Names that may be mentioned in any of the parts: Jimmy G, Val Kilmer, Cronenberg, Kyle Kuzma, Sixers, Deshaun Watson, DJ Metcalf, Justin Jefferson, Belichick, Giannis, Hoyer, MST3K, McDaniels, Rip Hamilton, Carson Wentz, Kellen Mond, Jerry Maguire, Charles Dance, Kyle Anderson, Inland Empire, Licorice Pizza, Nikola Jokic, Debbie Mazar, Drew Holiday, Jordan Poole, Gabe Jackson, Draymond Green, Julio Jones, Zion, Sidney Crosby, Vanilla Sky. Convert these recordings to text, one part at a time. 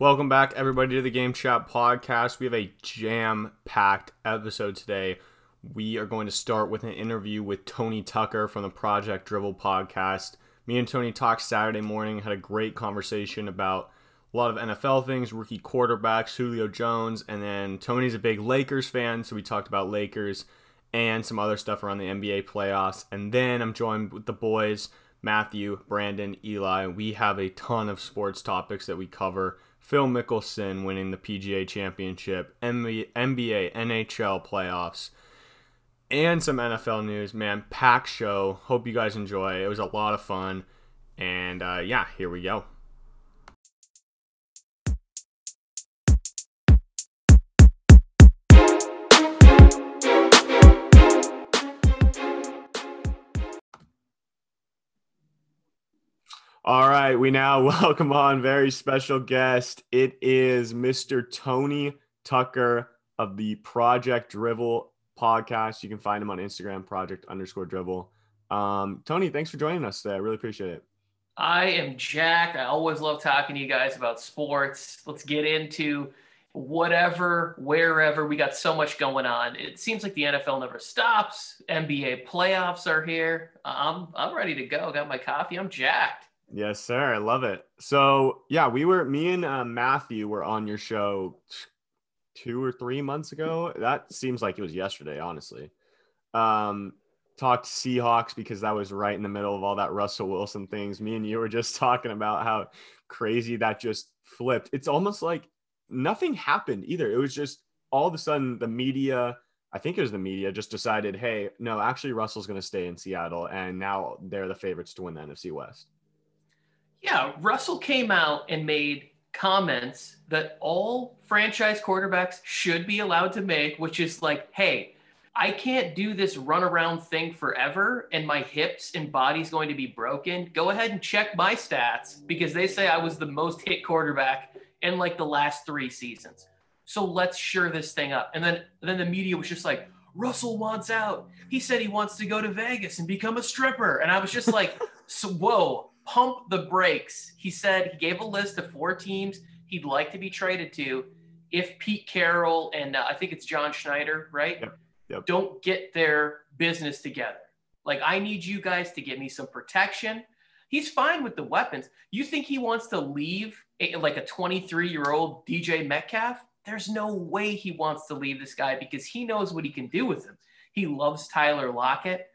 Welcome back, everybody, to the Game Chat Podcast. We have a jam-packed episode today. We are going to start with an interview with Tony Tucker from the Project Drivel Podcast. Me and Tony talked Saturday morning, had a great conversation about a lot of NFL things, rookie quarterbacks, Julio Jones, and then Tony's a big Lakers fan, so we talked about Lakers and some other stuff around the NBA playoffs. And then I'm joined with the boys, Matthew, Brandon, Eli. We have a ton of sports topics that we cover. Phil Mickelson winning the PGA Championship, NBA, NHL playoffs, and some NFL news. Man, packed show. Hope you guys enjoy. It was a lot of fun. And yeah, here we go. All right, we now welcome on very special guest. It is Mr. Tony Tucker of the Project Drivel Podcast. You can find him on Instagram, project_drivel. Tony, thanks for joining us today. I really appreciate it. I am Jack. I always love talking to you guys about sports. Let's get into whatever, wherever. We got so much going on. It seems like the NFL never stops. NBA playoffs are here. I'm ready to go. Got my coffee. I'm jacked. Yes, sir. I love it. So, yeah, me and Matthew were on your show 2 or 3 months ago. That seems like it was yesterday, honestly. Talked Seahawks because that was right in the middle of all that Russell Wilson things. Me and you were just talking about how crazy that just flipped. It's almost like nothing happened either. It was just all of a sudden the media, I think it was the media, just decided, hey, no, actually Russell's going to stay in Seattle. And now they're the favorites to win the NFC West. Yeah, Russell came out and made comments that all franchise quarterbacks should be allowed to make, which is like, hey, I can't do this runaround thing forever, and my hips and body's going to be broken. Go ahead and check my stats because they say I was the most hit quarterback in like the last 3 seasons. So let's shore this thing up. And then the media was just like, Russell wants out. He said he wants to go to Vegas and become a stripper. And I was just like, so, whoa. Pump the brakes. He said he gave a list of 4 teams he'd like to be traded to if Pete Carroll and I think it's John Schneider, right? Yep. Don't get their business together. Like, I need you guys to get me some protection. He's fine with the weapons. You think he wants to leave like a 23-year-old DJ Metcalf? There's no way he wants to leave this guy because he knows what he can do with him. He loves Tyler Lockett.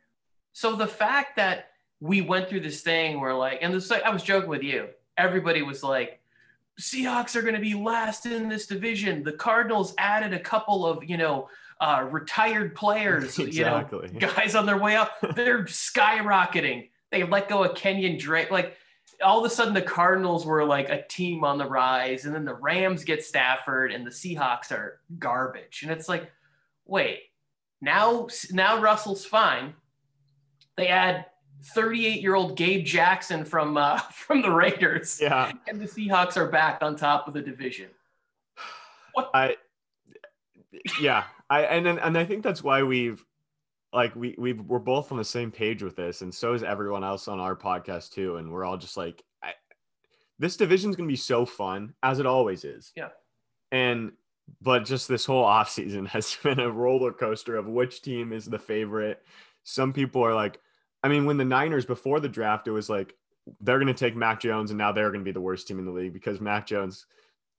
So the fact that we went through this thing where like, and this, like, I was joking with you. Everybody was like, Seahawks are going to be last in this division. The Cardinals added a couple of, retired players, exactly. Guys on their way up. They're skyrocketing. They let go of Kenyon Drake. Like, all of a sudden the Cardinals were like a team on the rise, and then the Rams get Stafford and the Seahawks are garbage. And it's like, wait, now Russell's fine. They add 38-year-old Gabe Jackson from the Raiders, yeah, and the Seahawks are back on top of the division. What? I think that's why we're both on the same page with this, and so is everyone else on our podcast too. And we're all just like, this division's gonna be so fun, as it always is. Yeah, but just this whole offseason has been a roller coaster of which team is the favorite. Some people are like, I mean, when the Niners before the draft, it was like, they're going to take Mac Jones and now they're going to be the worst team in the league because Mac Jones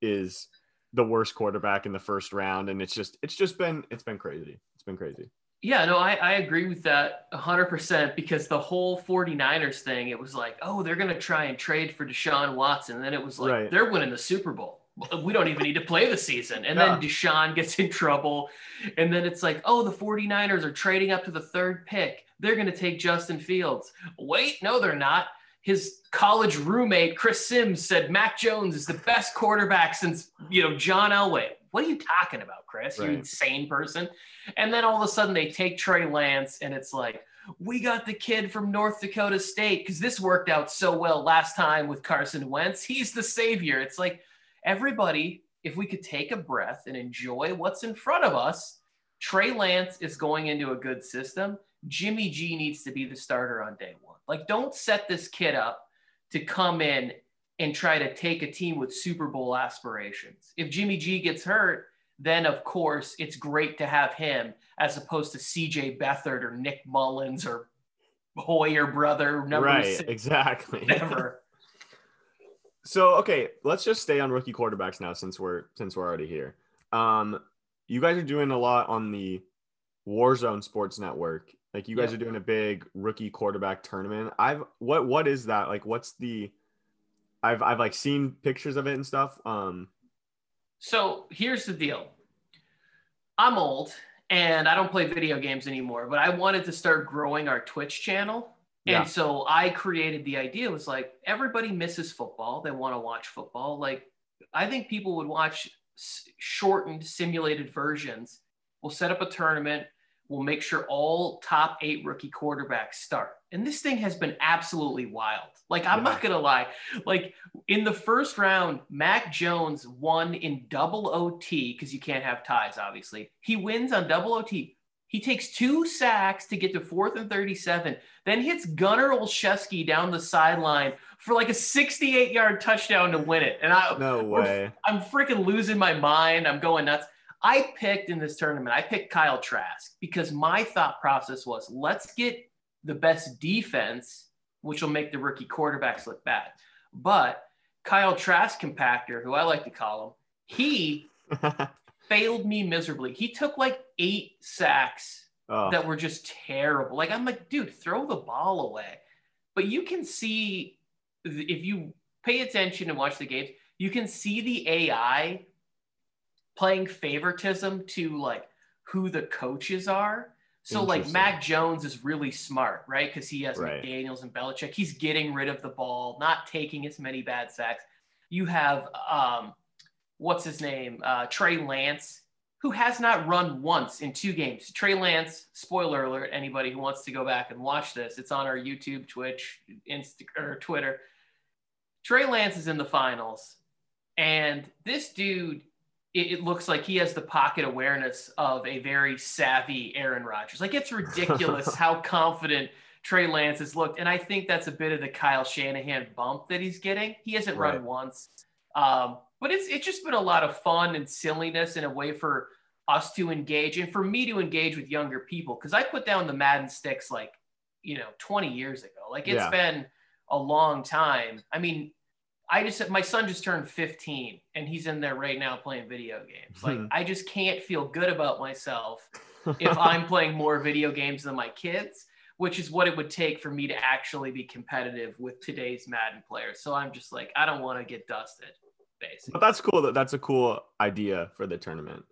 is the worst quarterback in the first round. And it's been crazy. It's been crazy. Yeah, no, I agree with that 100% because the whole 49ers thing, it was like, oh, they're going to try and trade for Deshaun Watson. And then it was like, right, they're winning the Super Bowl. We don't even need to play the season. And then Deshaun gets in trouble. And then it's like, oh, the 49ers are trading up to the 3rd pick. They're going to take Justin Fields. Wait, no, they're not. His college roommate, Chris Sims, said Mac Jones is the best quarterback since, John Elway. What are you talking about, Chris? Right. You insane person. And then all of a sudden they take Trey Lance and it's like, we got the kid from North Dakota State because this worked out so well last time with Carson Wentz. He's the savior. It's like, everybody, if we could take a breath and enjoy what's in front of us, Trey Lance is going into a good system. Jimmy G needs to be the starter on day 1. Like, don't set this kid up to come in and try to take a team with Super Bowl aspirations. If Jimmy G gets hurt, then of course it's great to have him as opposed to CJ Beathard or Nick Mullins or Hoyer brother. Right, exactly. Never. So, okay, let's just stay on rookie quarterbacks now since we're already here. You guys are doing a lot on the Warzone Sports Network. Like, you guys are doing a big rookie quarterback tournament. What is that? Like, what's the – I've like seen pictures of it and stuff. So here's the deal. I'm old and I don't play video games anymore, but I wanted to start growing our Twitch channel. Yeah. And so I created the idea. It was like, everybody misses football. They want to watch football. Like, I think people would watch shortened simulated versions. We'll set up a tournament. We'll make sure all top 8 rookie quarterbacks start. And this thing has been absolutely wild. Like, I'm not going to lie. Like, in the first round, Mac Jones won in double OT because you can't have ties, obviously. He wins on double OT. He takes 2 sacks to get to 4th and 37, then hits Gunnar Olszewski down the sideline for like a 68-yard touchdown to win it. And I'm freaking losing my mind. I'm going nuts. I picked in this tournament, I picked Kyle Trask because my thought process was, let's get the best defense, which will make the rookie quarterbacks look bad. But Kyle Trask compactor, who I like to call him, he failed me miserably. He took like 8 sacks that were just terrible. Like, I'm like, dude, throw the ball away. But you can see, if you pay attention and watch the games, you can see the AI playing favoritism to like who the coaches are. So like Mac Jones is really smart, right? Because he has McDaniels and Belichick. He's getting rid of the ball, not taking as many bad sacks. You have what's his name? Trey Lance, who has not run once in 2 games. Trey Lance, spoiler alert, anybody who wants to go back and watch this, it's on our YouTube, Twitch, or Twitter. Trey Lance is in the finals. And this dude, it looks like he has the pocket awareness of a very savvy Aaron Rodgers. Like, it's ridiculous how confident Trey Lance has looked. And I think that's a bit of the Kyle Shanahan bump that he's getting. He hasn't run once. But it's just been a lot of fun and silliness and a way for us to engage and for me to engage with younger people. Because I put down the Madden sticks like, 20 years ago. Like, it's been a long time. I mean, my son just turned 15 and he's in there right now playing video games. Like, I just can't feel good about myself if I'm playing more video games than my kids, which is what it would take for me to actually be competitive with today's Madden players. So I'm just like, I don't want to get dusted, basically. But that's cool. That's a cool idea for the tournament.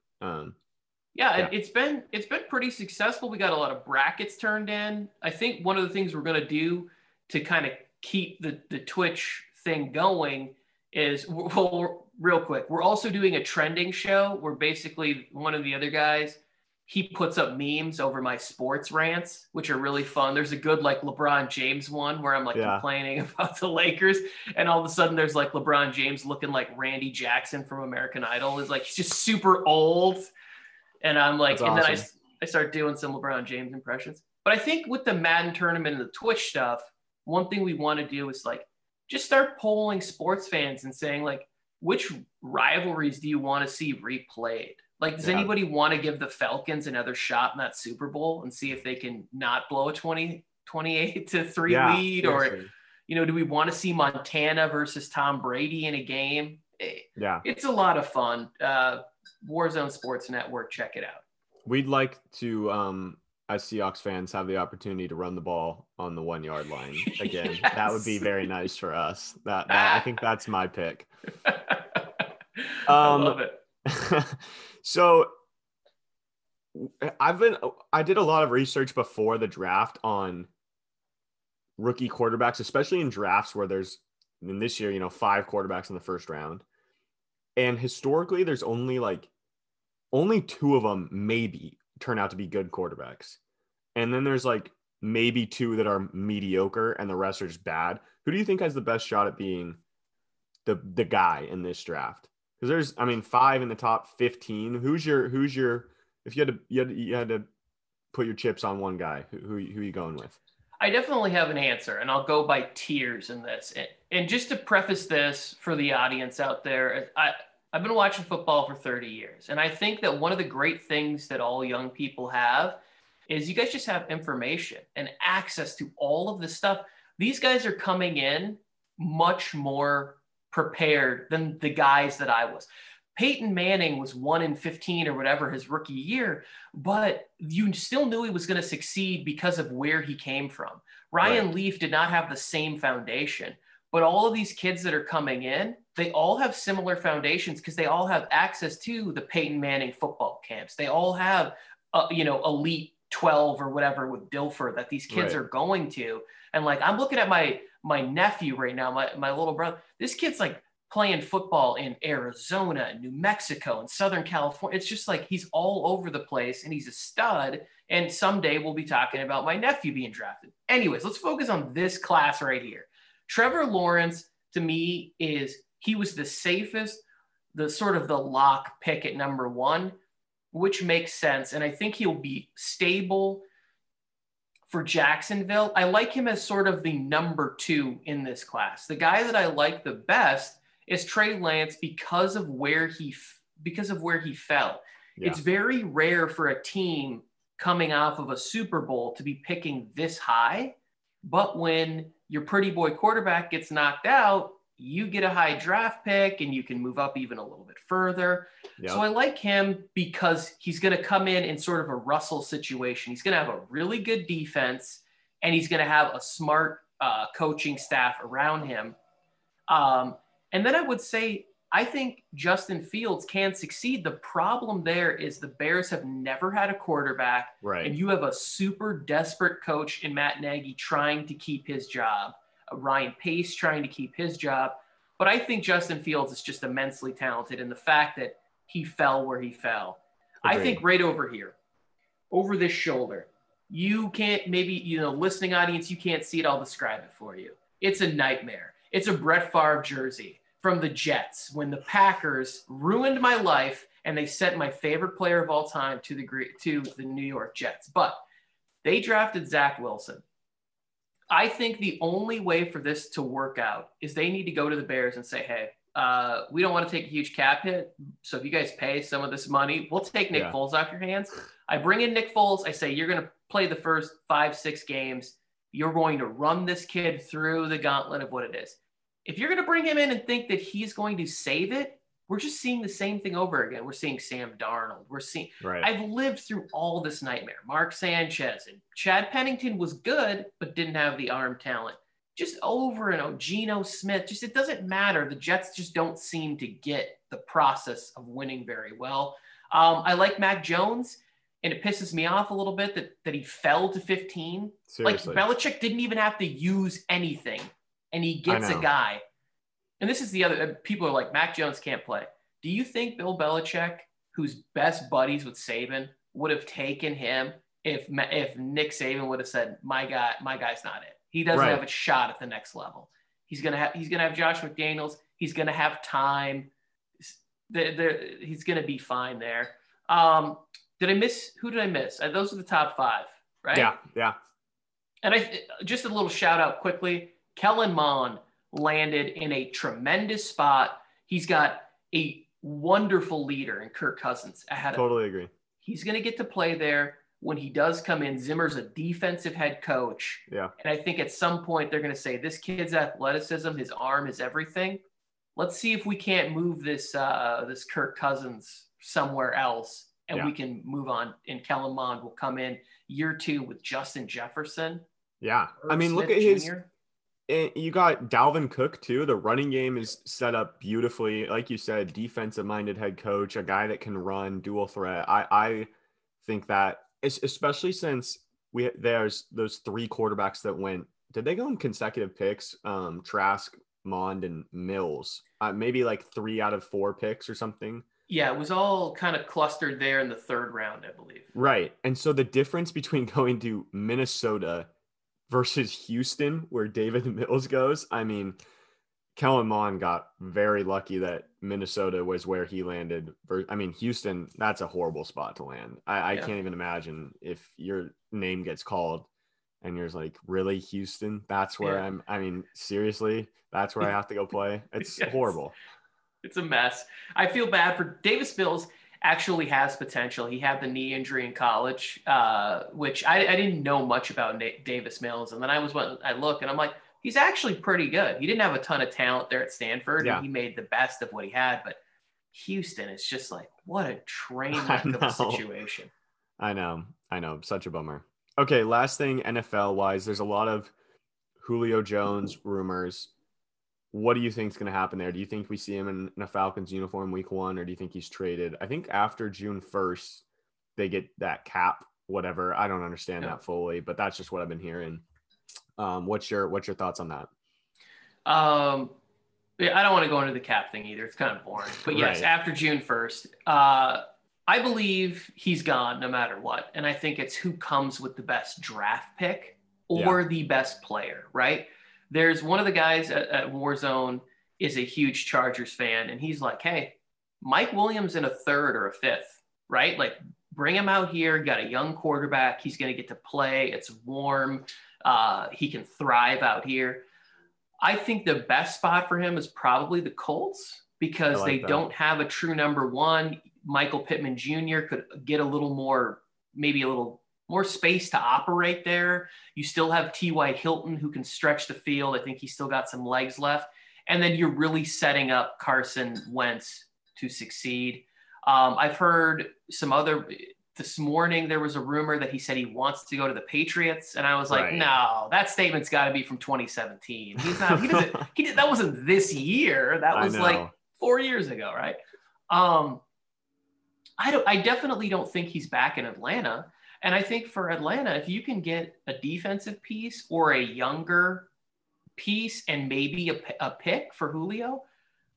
It's been pretty successful. We got a lot of brackets turned in. I think one of the things we're going to do to kind of keep the Twitch thing going is, well, real quick, we're also doing a trending show where basically one of the other guys, he puts up memes over my sports rants, which are really fun. There's a good like LeBron James one where I'm like complaining about the Lakers, and all of a sudden there's like LeBron James looking like Randy Jackson from American Idol. Is like, he's just super old, and I'm like, that's awesome. Then I start doing some LeBron James impressions. But I think with the Madden tournament and the Twitch stuff, one thing we want to do is like just start polling sports fans and saying, like, which rivalries do you want to see replayed? Like, does anybody want to give the Falcons another shot in that Super Bowl and see if they can not blow a 28-3 lead? Seriously. Or, do we want to see Montana versus Tom Brady in a game? Yeah. It's a lot of fun. Warzone Sports Network, check it out. We'd like to, as Seahawks fans, have the opportunity to run the ball on the 1-yard line again. Yes. That would be very nice for us. That I think that's my pick. I love it. So I did a lot of research before the draft on rookie quarterbacks, especially in drafts where there's, in this year, 5 quarterbacks in the first round. And historically, there's only 2 of them maybe turn out to be good quarterbacks, and then there's like maybe 2 that are mediocre and the rest are just bad. Who do you think has the best shot at being the guy in this draft? Because there's 5 in the top 15. Who's your if you had to put your chips on one guy, who are you going with? I definitely have an answer, and I'll go by tiers in this. And just to preface this for the audience out there, I've been watching football for 30 years, and I think that one of the great things that all young people have is you guys just have information and access to all of this stuff. These guys are coming in much more prepared than the guys that I was. Peyton Manning was 1-15 or whatever his rookie year, but you still knew he was going to succeed because of where he came from. Ryan Leaf did not have the same foundation, but all of these kids that are coming in, they all have similar foundations because they all have access to the Peyton Manning football camps. They all have, Elite 12 or whatever with Dilfer that these kids are going to. And like, I'm looking at my nephew right now, my little brother, this kid's like playing football in Arizona, New Mexico, and Southern California. It's just like, he's all over the place and he's a stud. And someday we'll be talking about my nephew being drafted. Anyways, let's focus on this class right here. Trevor Lawrence, to me, he was the safest, the sort of the lock pick at number one, which makes sense. And I think he'll be stable for Jacksonville. I like him as sort of the number two in this class. The guy that I like the best is Trey Lance because of where he fell. Yeah. It's very rare for a team coming off of a Super Bowl to be picking this high, but when your pretty boy quarterback gets knocked out, you get a high draft pick and you can move up even a little bit further. Yep. So I like him because he's going to come in sort of a Russell situation. He's going to have a really good defense and he's going to have a smart coaching staff around him. And then I would say, I think Justin Fields can succeed. The problem there is the Bears have never had a quarterback, and you have a super desperate coach in Matt Nagy trying to keep his job. Ryan Pace trying to keep his job. But I think Justin Fields is just immensely talented. And the fact that he fell where he fell, agreed. I think right over here, over this shoulder, you can't listening audience, you can't see it. I'll describe it for you. It's a nightmare. It's a Brett Favre jersey from the Jets when the Packers ruined my life and they sent my favorite player of all time to the New York Jets. But they drafted Zach Wilson. I think the only way for this to work out is they need to go to the Bears and say, hey, we don't want to take a huge cap hit. So if you guys pay some of this money, we'll take Nick Foles off your hands. I bring in Nick Foles. I say, you're going to play the first 5-6 games. You're going to run this kid through the gauntlet of what it is. If you're going to bring him in and think that he's going to save it, we're just seeing the same thing over again. We're seeing Sam Darnold. I've lived through all this nightmare. Mark Sanchez and Chad Pennington was good, but didn't have the arm talent. Just over and over. Geno Smith. Just, it doesn't matter. The Jets just don't seem to get the process of winning very well. I like Mac Jones, and it pisses me off a little bit that he fell to 15. Seriously. Like, Belichick didn't even have to use anything, and he gets a guy. And this is the other, people are like, Mac Jones can't play. Do you think Bill Belichick, who's best buddies with Saban, would have taken him if Nick Saban would have said, my guy's not it. He doesn't have a shot at the next level. He's gonna have Josh McDaniels. He's gonna have time. He's gonna be fine there. Who did I miss? Those are the top five, right? Yeah. And I just a little shout out quickly. Kellen Mond landed in a tremendous spot. He's got a wonderful leader in Kirk Cousins. Totally agree. He's going to get to play there when he does come in. Zimmer's a defensive head coach. Yeah. And I think at some point they're going to say, this kid's athleticism, his arm is everything. Let's see if we can't move this Kirk Cousins somewhere else and we can move on. And Kellen Mond will come in year two with Justin Jefferson. Yeah. Herb Smith look at Jr. You got Dalvin Cook too. The running game is set up beautifully. Like you said, defensive-minded head coach, a guy that can run, dual threat. I think that, especially since there's those three quarterbacks that went. Did they go in consecutive picks? Trask, Mond, and Mills. Maybe like 3 out of 4 picks or something. Yeah, it was all kind of clustered there in the third round, I believe. Right, and so the difference between going to Minnesota versus Houston, where David Mills goes. Kellen Mond got very lucky that Minnesota was where he landed. Houston, that's a horrible spot to land. I can't even imagine if your name gets called and you're like, really, Houston? That's where seriously, that's where I have to go play? It's horrible. It's a mess. I feel bad for Davis Mills. Actually has potential. He had the knee injury in college, which I didn't know much about Davis Mills. And then I look and I'm like, he's actually pretty good. He didn't have a ton of talent there at Stanford, and he made the best of what he had. But Houston is just like, what a train wreck of a situation. I know. Such a bummer. Okay, last thing NFL wise, there's a lot of Julio Jones rumors. What do you think is going to happen there? Do you think we see him in a Falcons uniform week 1, or do you think he's traded? I think after June 1st, they get that cap, whatever. I don't understand that fully, but that's just what I've been hearing. What's your thoughts on that? I don't want to go into the cap thing either. It's kind of boring, but yes, after June 1st, I believe he's gone no matter what. And I think it's who comes with the best draft pick or the best player, right? There's one of the guys at Warzone is a huge Chargers fan, and he's like, hey, Mike Williams in a 3rd or a 5th, right? Like, bring him out here. Got a young quarterback. He's going to get to play. It's warm. He can thrive out here. I think the best spot for him is probably the Colts because they don't have a true number 1. Michael Pittman Jr. could get a little more space to operate there. You still have T.Y. Hilton who can stretch the field. I think he's still got some legs left. And then you're really setting up Carson Wentz to succeed. I've heard this morning there was a rumor that he said he wants to go to the Patriots. And I was like, no, that statement's got to be from 2017. That wasn't this year. That was like 4 years ago, right? I definitely don't think he's back in Atlanta. And I think for Atlanta, if you can get a defensive piece or a younger piece and maybe a pick for Julio,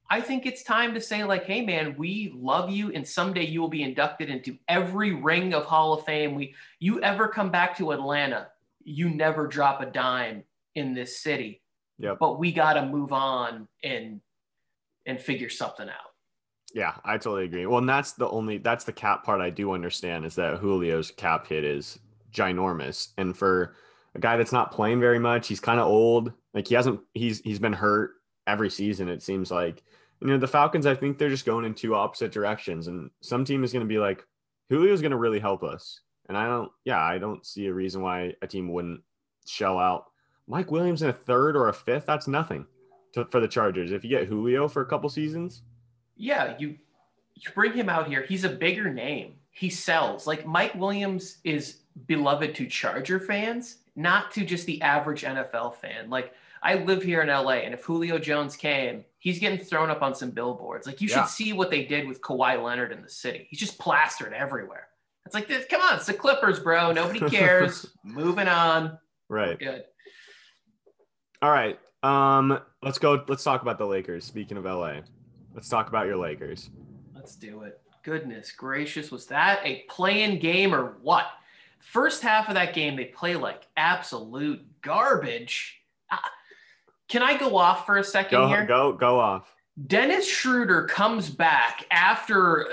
I think it's time to say like, hey man, we love you. And someday you will be inducted into every ring of Hall of Fame. You ever come back to Atlanta, you never drop a dime in this city, but we got to move on and figure something out. Yeah, I totally agree. Well, and that's the cap part I do understand is that Julio's cap hit is ginormous. And for a guy that's not playing very much, he's kind of old. Like he's been hurt every season. It seems like, the Falcons, I think they're just going in two opposite directions, and some team is going to be like, Julio's going to really help us. And I don't see a reason why a team wouldn't shell out Mike Williams in a 3rd or a 5th. That's nothing for the Chargers. If you get Julio for a couple seasons, you bring him out here. He's a bigger name. He sells. Like Mike Williams is beloved to Charger fans, not to just the average NFL fan. Like I live here in LA, and if Julio Jones came, he's getting thrown up on some billboards. Like you should see what they did with Kawhi Leonard in the city. He's just plastered everywhere. It's like, come on, it's the Clippers, bro. Nobody cares. Moving on. Right. Good. All right. Let's talk about the Lakers. Speaking of LA. Let's talk about your Lakers. Let's do it. Goodness gracious. Was that a play-in game or what? First half of that game, they play like absolute garbage. Can I go off for a second here? Go off. Dennis Schroeder comes back after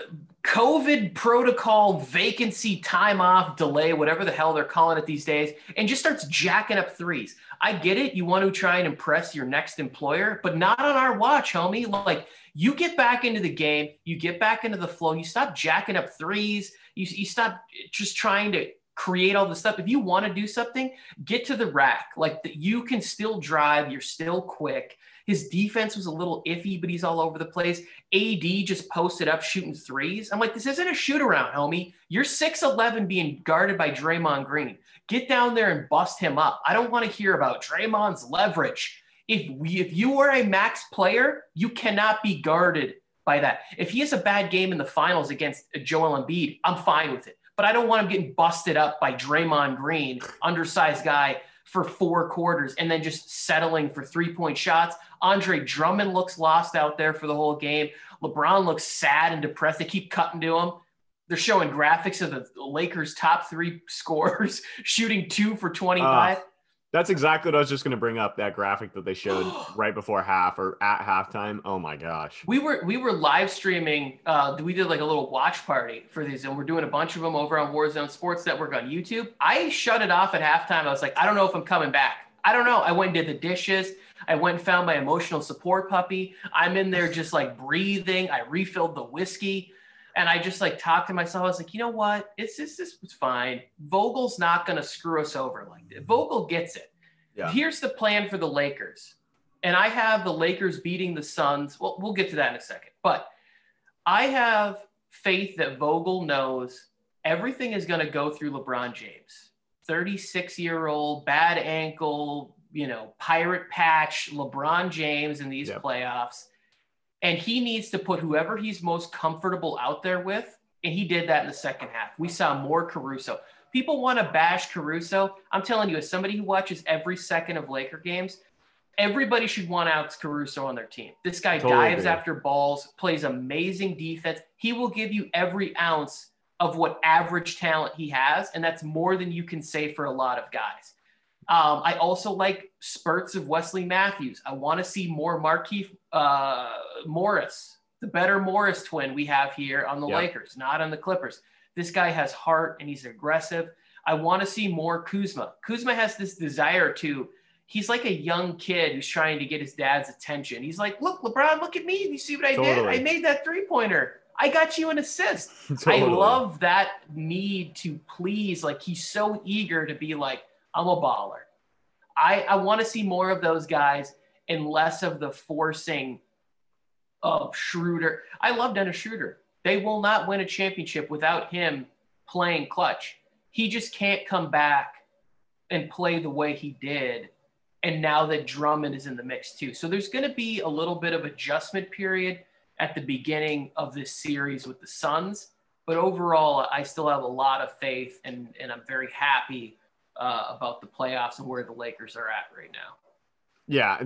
COVID protocol, vacancy, time off, delay, whatever the hell they're calling it these days, and just starts jacking up threes. I get it. You want to try and impress your next employer, but not on our watch, homie. Like, you get back into the game, you get back into the flow, you stop jacking up threes, you stop just trying to create all this stuff. If you want to do something, get to the rack. Like, you can still drive, you're still quick. His defense was a little iffy, but he's all over the place. AD just posted up shooting threes. I'm like, this isn't a shoot around, homie. You're 6'11" being guarded by Draymond Green. Get down there and bust him up. I don't want to hear about Draymond's leverage. If you are a max player, you cannot be guarded by that. If he has a bad game in the finals against Joel Embiid, I'm fine with it. But I don't want him getting busted up by Draymond Green, undersized guy, for 4 quarters and then just settling for 3-point shots. Andre Drummond looks lost out there for the whole game. LeBron looks sad and depressed. They keep cutting to him. They're showing graphics of the Lakers' top 3 scorers shooting 2 for 25. That's exactly what I was just going to bring up, that graphic that they showed right before half or at halftime. Oh my gosh. We were live streaming. We did like a little watch party for these, and we're doing a bunch of them over on Warzone Sports Network on YouTube. I shut it off at halftime. I was like, I don't know if I'm coming back. I don't know. I went and did the dishes. I went and found my emotional support puppy. I'm in there just like breathing. I refilled the whiskey. And I just like talked to myself. I was like, you know what? It's fine. Vogel's not going to screw us over like that. Vogel gets it. Yeah. Here's the plan for the Lakers. And I have the Lakers beating the Suns. Well, we'll get to that in a second. But I have faith that Vogel knows everything is going to go through LeBron James. 36-year-old, bad ankle, pirate patch, LeBron James in these playoffs. And he needs to put whoever he's most comfortable out there with. And he did that in the second half. We saw more Caruso. People want to bash Caruso. I'm telling you, as somebody who watches every second of Laker games, everybody should want out Caruso on their team. This guy dives after balls, plays amazing defense. He will give you every ounce of what average talent he has. And that's more than you can say for a lot of guys. I also like spurts of Wesley Matthews. I want to see more Marquise Morris, the better Morris twin we have here on the Lakers, not on the Clippers. This guy has heart and he's aggressive. I want to see more Kuzma. Kuzma has this desire to, he's like a young kid who's trying to get his dad's attention. He's like, look, LeBron, look at me. You see what I did? I made that three-pointer. I got you an assist. I love that need to please. Like, he's so eager to be like, I'm a baller. I want to see more of those guys and less of the forcing of Schroeder. I love Dennis Schroeder. They will not win a championship without him playing clutch. He just can't come back and play the way he did. And now that Drummond is in the mix too. So there's going to be a little bit of adjustment period at the beginning of this series with the Suns. But overall, I still have a lot of faith and I'm very happy about the playoffs and where the Lakers are at right now. Yeah, for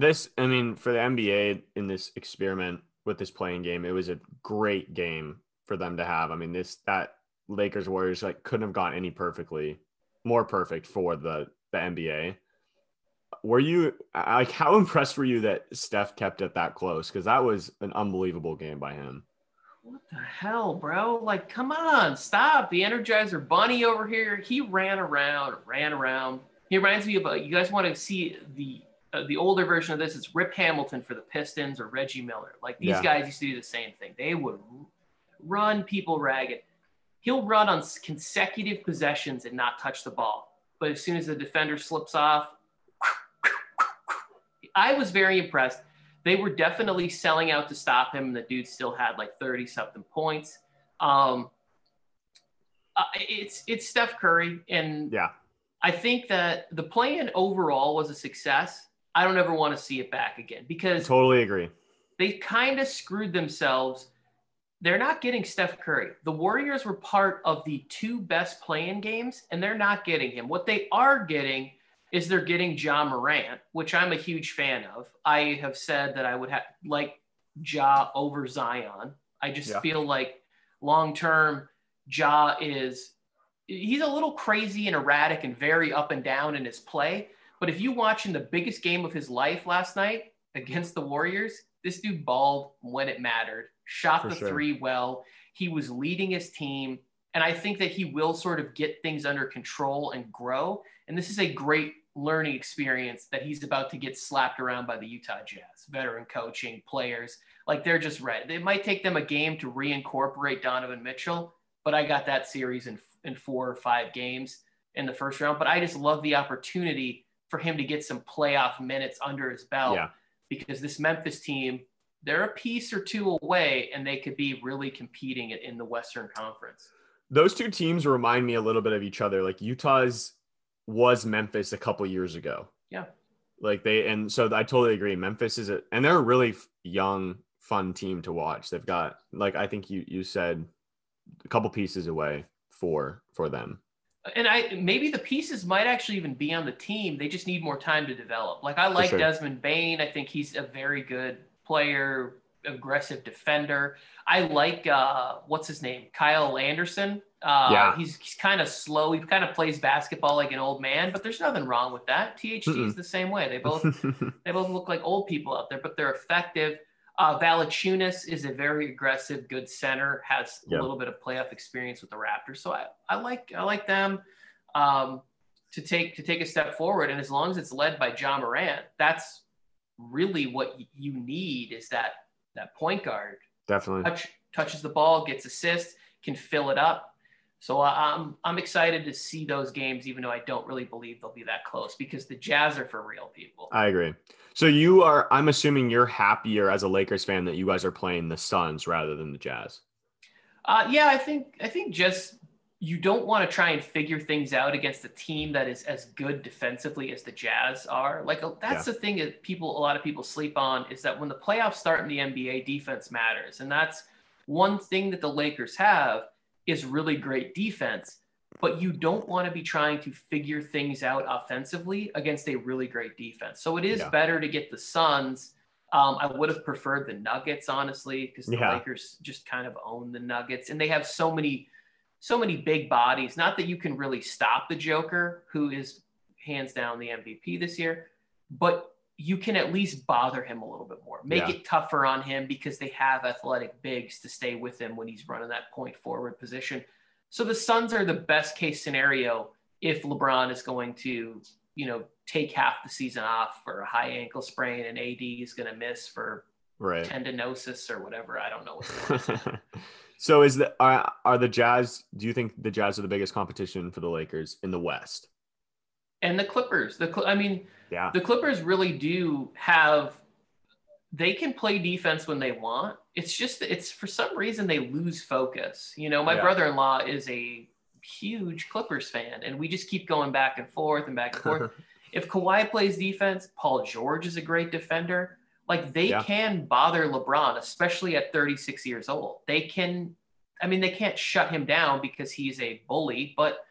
the NBA in this experiment with this play-in game, it was a great game for them to have. That Lakers Warriors couldn't have gone any more perfect for the NBA. Were you how impressed were you that Steph kept it that close? Because that was an unbelievable game by him. What the hell, bro? Come on, stop. The Energizer Bunny over here, he ran around. He reminds me of, you guys want to see the older version of this, it's Rip Hamilton for the Pistons or Reggie Miller. These guys used to do the same thing. They would run people ragged. He'll run on consecutive possessions and not touch the ball. But as soon as the defender slips off, I was very impressed. They were definitely selling out to stop him, and the dude still had 30-something points. It's Steph Curry, and I think that the play-in overall was a success. I don't ever want to see it back again because – totally agree. They kind of screwed themselves. They're not getting Steph Curry. The Warriors were part of the two best play-in games, and they're not getting him. What they are getting – is they're getting Ja Morant, which I'm a huge fan of. I have said that I would like Ja over Zion. I just feel like long-term Ja he's a little crazy and erratic and very up and down in his play. But if you watch in the biggest game of his life last night against the Warriors, this dude balled when it mattered, shot three well. He was leading his team. And I think that he will sort of get things under control and grow. And this is a great learning experience that he's about to get slapped around by the Utah Jazz, veteran coaching, players. They're just ready. It might take them a game to reincorporate Donovan Mitchell, but I got that series in 4 or 5 games in the first round. But I just love the opportunity for him to get some playoff minutes under his belt because this Memphis team, they're a piece or two away, and they could be really competing in the Western Conference. Those two teams remind me a little bit of each other. Utah's was Memphis a couple years ago. Yeah. So I totally agree. Memphis is and they're a really young, fun team to watch. They've got, I think you said a couple pieces away for them. And maybe the pieces might actually even be on the team. They just need more time to develop. I like Desmond Bane. I think he's a very good player, aggressive defender. I like, what's his name? Kyle Anderson. Yeah. He's kind of slow. He kind of plays basketball like an old man, but there's nothing wrong with that. THT is the same way. They both look like old people out there, but they're effective. Valanciunas is a very aggressive, good center, has a little bit of playoff experience with the Raptors. So I like them to take a step forward. And as long as it's led by Ja Morant, that's really what you need, is that point guard. Definitely. Touches the ball, gets assists, can fill it up. So I'm excited to see those games, even though I don't really believe they'll be that close, because the Jazz are for real, people. I agree. So I'm assuming you're happier as a Lakers fan that you guys are playing the Suns rather than the Jazz. I think just you don't want to try and figure things out against a team that is as good defensively as the Jazz are. Like, that's the thing that a lot of people sleep on, is that when the playoffs start in the NBA, defense matters. And that's one thing that the Lakers have, is really great defense, but you don't want to be trying to figure things out offensively against a really great defense. So it is better to get the Suns. I would have preferred the Nuggets, honestly, because the Lakers just kind of own the Nuggets, and they have so many big bodies. Not that you can really stop the Joker, who is hands down the MVP this year, but you can at least bother him a little bit more, make it tougher on him, because they have athletic bigs to stay with him when he's running that point forward position. So the Suns are the best case scenario if LeBron is going to, take half the season off for a high ankle sprain and AD is going to miss for tendinosis or whatever. I don't know what. So are the Jazz, do you think the Jazz are the biggest competition for the Lakers in the West? And the Clippers, the Clippers really do have, they can play defense when they want. It's just, for some reason they lose focus. My brother-in-law is a huge Clippers fan, and we just keep going back and forth and back and forth. If Kawhi plays defense, Paul George is a great defender. Like, they can bother LeBron, especially at 36 years old. They can't shut him down because he's a bully, but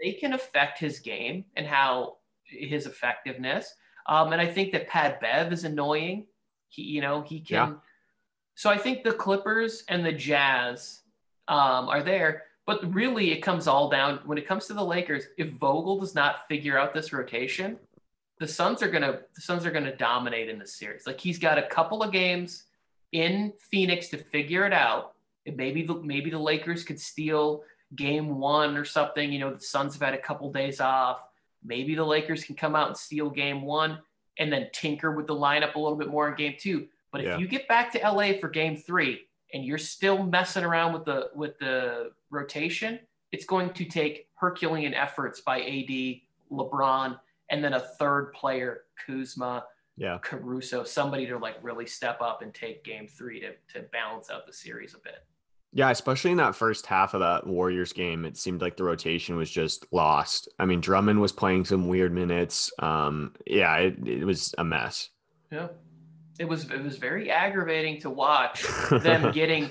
they can affect his game and his effectiveness. And I think that Pat Bev is annoying. He can. Yeah. So I think the Clippers and the Jazz are there, but really it comes all down, when it comes to the Lakers, if Vogel does not figure out this rotation, the Suns are going to dominate in this series. Like, he's got a couple of games in Phoenix to figure it out. Maybe the Lakers could steal game one or something. The Suns have had a couple days off. Maybe the Lakers can come out and steal game one and then tinker with the lineup a little bit more in game two. But if you get back to LA for game three and you're still messing around with the rotation, it's going to take Herculean efforts by AD, LeBron, and then a third player, Kuzma, Caruso, somebody to like really step up and take game three to balance out the series a bit. Yeah, especially in that first half of that Warriors game, it seemed like the rotation was just lost. I mean, Drummond was playing some weird minutes. It was a mess. Yeah, it was very aggravating to watch them getting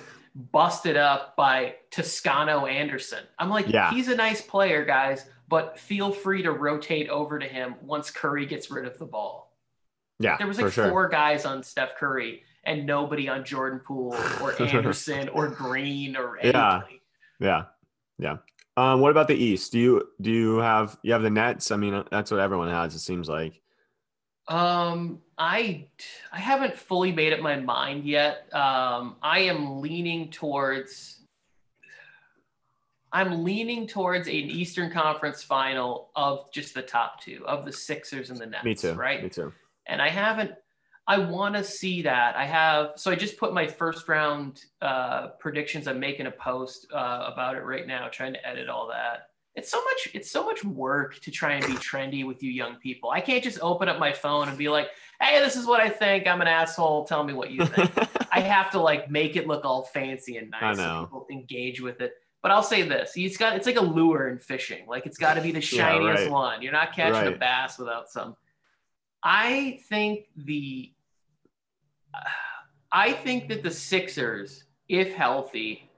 busted up by Toscano Anderson. I'm like, he's a nice player, guys, but feel free to rotate over to him once Curry gets rid of the ball. Yeah, there was like four guys on Steph Curry and nobody on Jordan Poole or Anderson or Green or anybody. Yeah. What about the East? Do you have the Nets? I mean, that's what everyone has, it seems like. I haven't fully made up my mind yet. I'm leaning towards an Eastern Conference final of just the top two, of the Sixers and the Nets. Me too. Right. Me too. And I want to see that. So I just put my first round predictions. I'm making a post about it right now, trying to edit all that. It's so much work to try and be trendy with you young people. I can't just open up my phone and be like, hey, this is what I think. I'm an asshole. Tell me what you think. I have to like make it look all fancy and nice so people engage with it. But I'll say this, it's like a lure in fishing. Like, it's got to be the shiniest one. You're not catching a bass without some. I think that the Sixers, if healthy,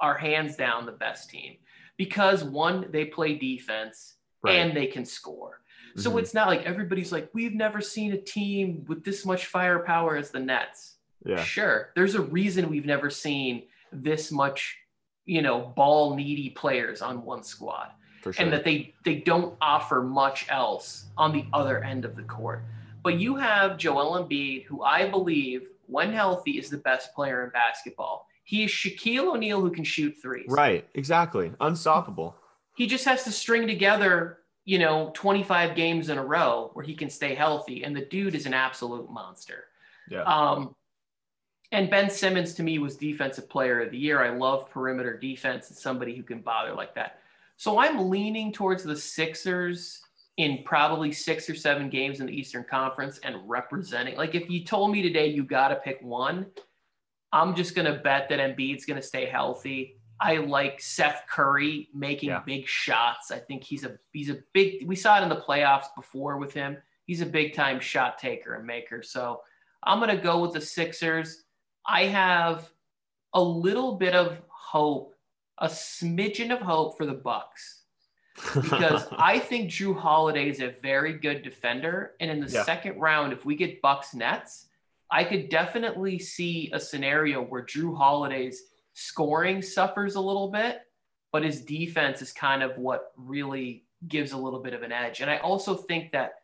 are hands down the best team, because one, they play defense and they can score. Mm-hmm. So it's not like everybody's like, we've never seen a team with this much firepower as the Nets. Yeah. Sure. There's a reason we've never seen this much, you know, ball needy players on one squad. For sure. And that they don't offer much else on the other end of the court. But you have Joel Embiid, who I believe, when healthy, is the best player in basketball. He is Shaquille O'Neal who can shoot threes. Right, exactly. Unstoppable. He just has to string together, you know, 25 games in a row where he can stay healthy. And the dude is an absolute monster. Yeah. And Ben Simmons, to me, was Defensive Player of the Year. I love perimeter defense and somebody who can bother like that. So I'm leaning towards the Sixers in probably 6 or 7 games in the Eastern Conference and representing. Like, if you told me today you got to pick one, I'm just going to bet that Embiid's going to stay healthy. I like Steph Curry making big shots. I think he's a big – we saw it in the playoffs before with him. He's a big-time shot taker and maker. So I'm going to go with the Sixers. I have a little bit of hope, a smidgen of hope for the Bucks. Because I think Drew Holiday is a very good defender. And in the second round, if we get Bucks Nets, I could definitely see a scenario where Drew Holiday's scoring suffers a little bit, but his defense is kind of what really gives a little bit of an edge. And I also think that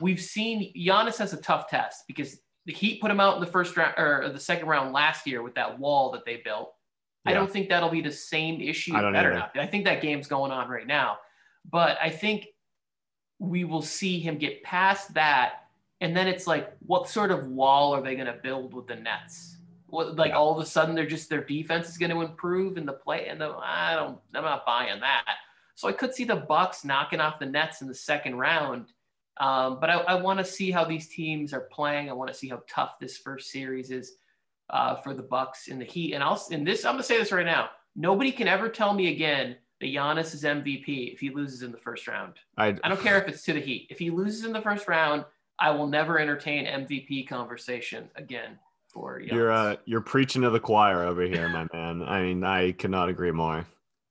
we've seen Giannis has a tough test because the Heat put him out in the first round or the second round last year with that wall that they built. Yeah. I don't think that'll be the same issue. I think that game's going on right now. But I think we will see him get past that. And then it's like, what sort of wall are they going to build with the Nets? All of a sudden, their defense is going to improve in the play. And I'm not buying that. So I could see the Bucks knocking off the Nets in the second round. But I want to see how these teams are playing. I want to see how tough this first series is for the Bucks and the Heat. And I'm going to say this right now. Nobody can ever tell me again that Giannis is MVP if he loses in the first round. I don't care if it's to the Heat. If he loses in the first round, I will never entertain MVP conversation again for Giannis. You're preaching to the choir over here, my man. I mean, I cannot agree more.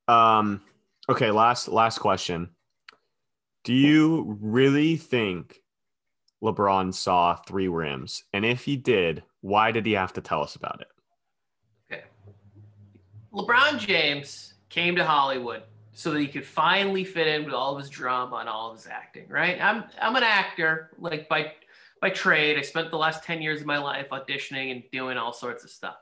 Okay, last question. Do you really think LeBron saw 3 rims? And if he did, why did he have to tell us about it? Okay. LeBron James came to Hollywood so that he could finally fit in with all of his drama and all of his acting, right? I'm an actor, like by trade. I spent the last 10 years of my life auditioning and doing all sorts of stuff.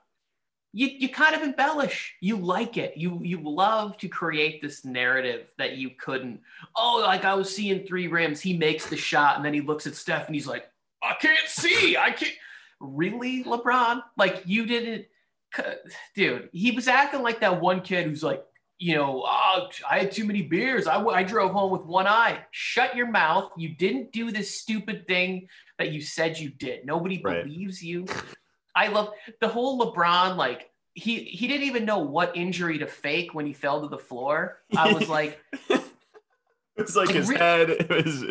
You kind of embellish. You like it. You love to create this narrative that you couldn't. Oh, like I was seeing 3 rims. He makes the shot, and then he looks at Steph, and he's like, I can't see. I can't. Really, LeBron? Like, you didn't. Dude, he was acting like that one kid who's like, you know, I had too many beers. I drove home with one eye. Shut your mouth. You didn't do this stupid thing that you said you did. Nobody believes you. I love the whole LeBron, like, he didn't even know what injury to fake when he fell to the floor. I was like... It's like his head. It was...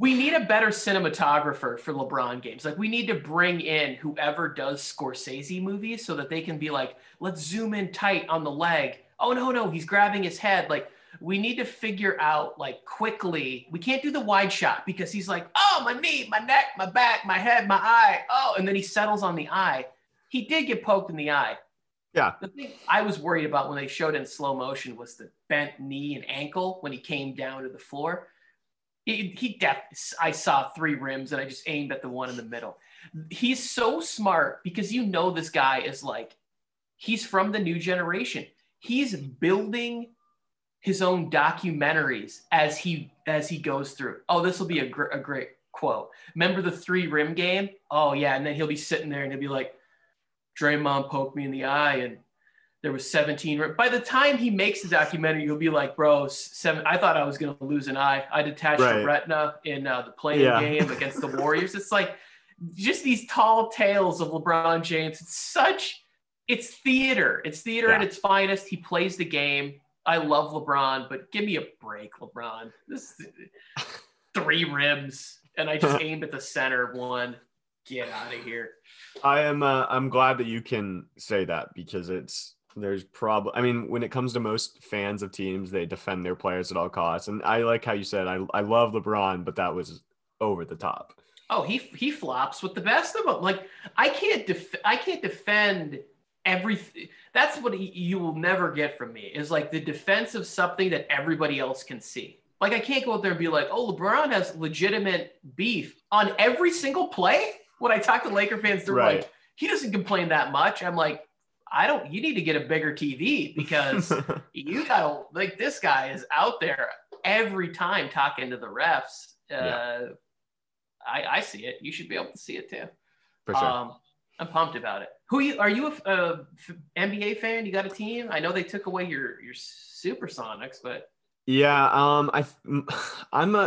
We need a better cinematographer for LeBron games. Like, we need to bring in whoever does Scorsese movies so that they can be like, let's zoom in tight on the leg. Oh, no, he's grabbing his head. Like, we need to figure out, like, quickly. We can't do the wide shot because he's like, oh, my knee, my neck, my back, my head, my eye. Oh, and then he settles on the eye. He did get poked in the eye. Yeah. The thing I was worried about when they showed in slow motion was the bent knee and ankle when he came down to the floor. I saw 3 rims and I just aimed at the one in the middle. He's so smart because you know this guy is like, he's from the new generation. He's building his own documentaries as he goes through. Oh, this will be a great quote. Remember the 3 rim game? Oh yeah, and then he'll be sitting there and he'll be like, Draymond poked me in the eye and there was 17 rims. By the time he makes the documentary, you'll be like, bro, 7. I thought I was gonna lose an eye. I detached a retina in the playing game against the Warriors. It's like just these tall tales of LeBron James. It's theater. It's theater at its finest. He plays the game. I love LeBron, but give me a break, LeBron. This is 3 rims, and I just aimed at the center one. Get out of here. I'm glad that you can say that because there's probably. I mean, when it comes to most fans of teams, they defend their players at all costs, and I like how you said I love LeBron, but that was over the top. oh, he flops with the best of them. Like, I can't defend everything. That's what you will never get from me, is like the defense of something that everybody else can see. Like, I can't go out there and be like, oh, LeBron has legitimate beef on every single play. When I talk to Laker fans, they're right. Like, he doesn't complain that much. I'm like, you need to get a bigger TV, because you gotta, like, this guy is out there every time talking to the refs. Yeah. I see it. You should be able to see it too. For sure. I'm pumped about it. Are you a NBA fan? You got a team? I know they took away your Supersonics, but yeah, I'm a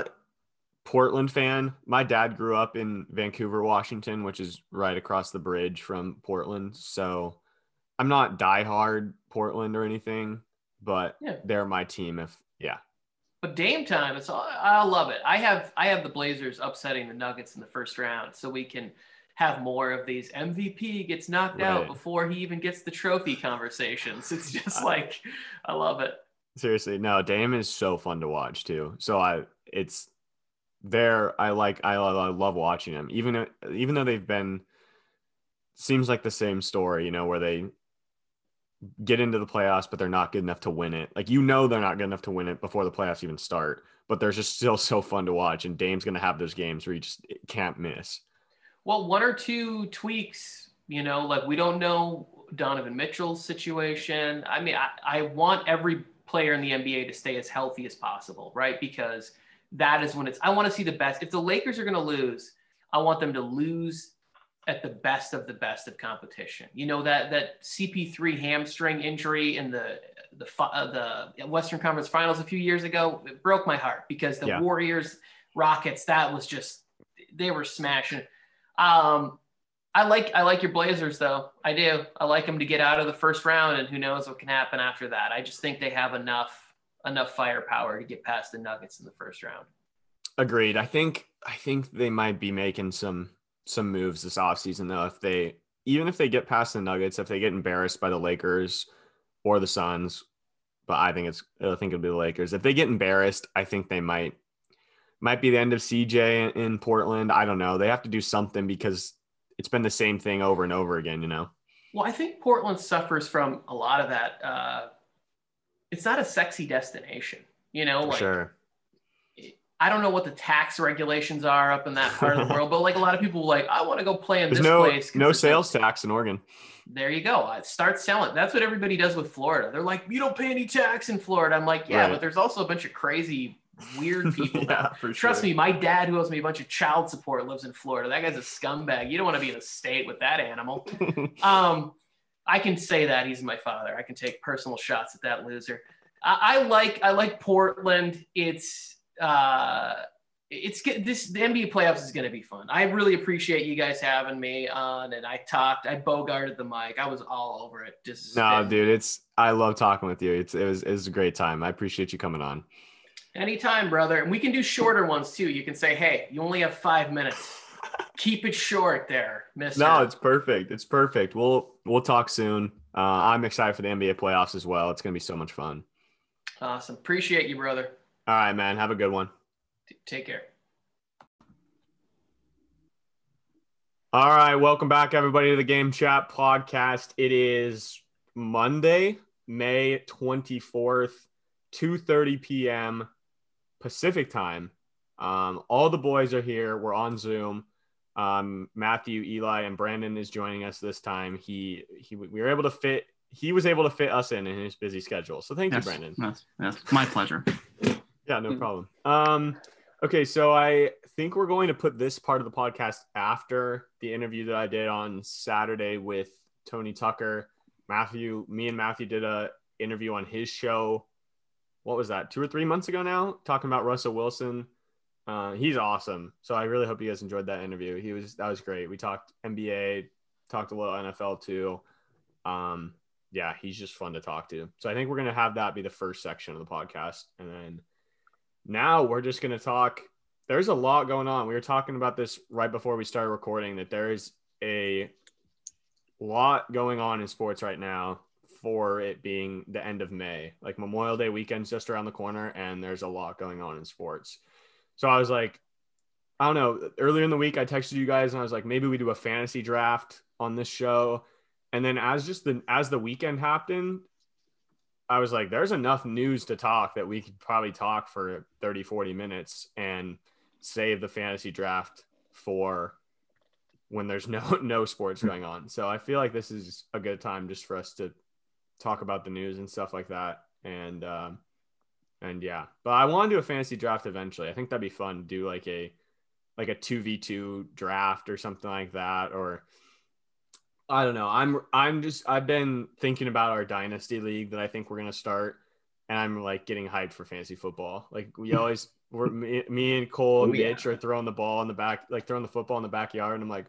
Portland fan. My dad grew up in Vancouver, Washington, which is right across the bridge from Portland. So I'm not diehard Portland or anything, but yeah, they're my team. But Dame time, I love it. I have the Blazers upsetting the Nuggets in the first round, so we can have more of these MVP gets knocked out before he even gets the trophy conversations. It's just like, I love it. Seriously, no, Dame is so fun to watch too. So I love watching him. Even though they've been, seems like the same story, you know, where they get into the playoffs, but they're not good enough to win it. Like, you know, they're not good enough to win it before the playoffs even start, but they're just still so fun to watch. And Dame's going to have those games where you just can't miss. Well, one or two tweaks, you know, like, we don't know Donovan Mitchell's situation. I mean, I want every player in the NBA to stay as healthy as possible, right? Because that is when I want to see the best. If the Lakers are going to lose, I want them to lose at the best of competition. You know, that CP3 hamstring injury in the Western Conference Finals a few years ago, it broke my heart, because the Warriors, Rockets, that was just, they were smashing. I like your Blazers though. I do. I like them to get out of the first round, and who knows what can happen after that. I just think they have enough firepower to get past the Nuggets in the first round. Agreed. I think they might be making some moves this offseason though. Even if they get past the Nuggets, if they get embarrassed by the Lakers or the Suns, but I think it'll be the Lakers. If they get embarrassed, I think they might be the end of CJ in Portland. I don't know. They have to do something, because it's been the same thing over and over again, you know? Well, I think Portland suffers from a lot of that. It's not a sexy destination, you know? Like, sure. I don't know what the tax regulations are up in that part of the world, but like, a lot of people like, I want to go play in place. No sales tax in Oregon. There you go. Start selling. That's what everybody does with Florida. They're like, you don't pay any tax in Florida. I'm like, yeah, right. But there's also a bunch of crazy, weird people. Trust me, my dad, who owes me a bunch of child support, lives in Florida. That guy's a scumbag. You don't want to be in a state with that animal. I can say that. He's my father. I can take personal shots at that loser. I like Portland. The NBA playoffs is going to be fun. I really appreciate you guys having me on, and I bogarted the mic. I was all over it. Dude, I love talking with you. It was a great time. I appreciate you coming on. Anytime, brother. And we can do shorter ones too. You can say, hey, you only have 5 minutes. Keep it short there, mister. No, it's perfect. It's perfect. We'll talk soon. I'm excited for the NBA playoffs as well. It's going to be so much fun. Awesome. Appreciate you, brother. All right, man. Have a good one. Take care. All right. Welcome back, everybody, to the Game Chat Podcast. It is Monday, May 24th, 2:30 p.m. Pacific time. All the boys are here. We're on Zoom. Matthew, Eli, and Brandon is joining us this time. He was able to fit us in his busy schedule. So thank you, Brandon. Yes, my pleasure. Yeah, no problem. Okay, so I think we're going to put this part of the podcast after the interview that I did on Saturday with Tony Tucker. Me and Matthew did a interview on his show. What was that? 2 or 3 months ago now, talking about Russell Wilson. He's awesome. So I really hope you guys enjoyed that interview. That was great. We talked NBA, talked a little NFL too. Yeah, he's just fun to talk to. So I think we're going to have that be the first section of the podcast, and then now we're just going to talk. There's a lot going on. We were talking about this right before we started recording, that there is a lot going on in sports right now for it being the end of May. Like, Memorial Day weekend's just around the corner, and there's a lot going on in sports. So I was like, I don't know, earlier in the week I texted you guys and I was like, maybe we do a fantasy draft on this show. And then as the weekend happened, I was like, there's enough news to talk that we could probably talk for 30, 40 minutes and save the fantasy draft for when there's no sports going on. So I feel like this is a good time just for us to talk about the news and stuff like that. And yeah, but I want to do a fantasy draft eventually. I think that'd be fun to do like a 2v2 draft or something like that. Or I don't know. I've been thinking about our dynasty league that I think we're going to start, and I'm like getting hyped for fantasy football. Like me and Cole and Mitch are throwing the ball in the back, like throwing the football in the backyard. And I'm like,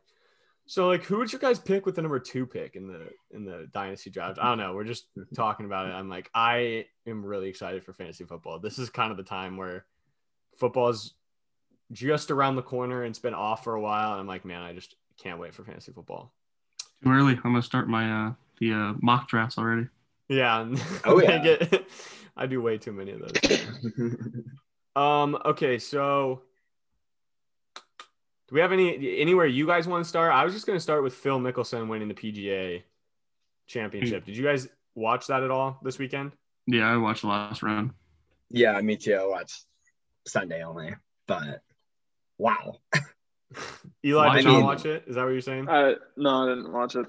so like, who would you guys pick with the number 2 pick in the dynasty draft? I don't know. We're just talking about it. I'm like, I am really excited for fantasy football. This is kind of the time where football is just around the corner and it's been off for a while. And I'm like, man, I just can't wait for fantasy football. Too early. I'm going to start my, the mock drafts already. Yeah. Oh yeah. I do way too many of those. Okay. So do we have anywhere you guys want to start? I was just going to start with Phil Mickelson winning the PGA championship. Did you guys watch that at all this weekend? Yeah. I watched the last round. Yeah, me too. I watched Sunday only, but wow. Eli, did you watch it? Is that what you're saying? No, I didn't watch it.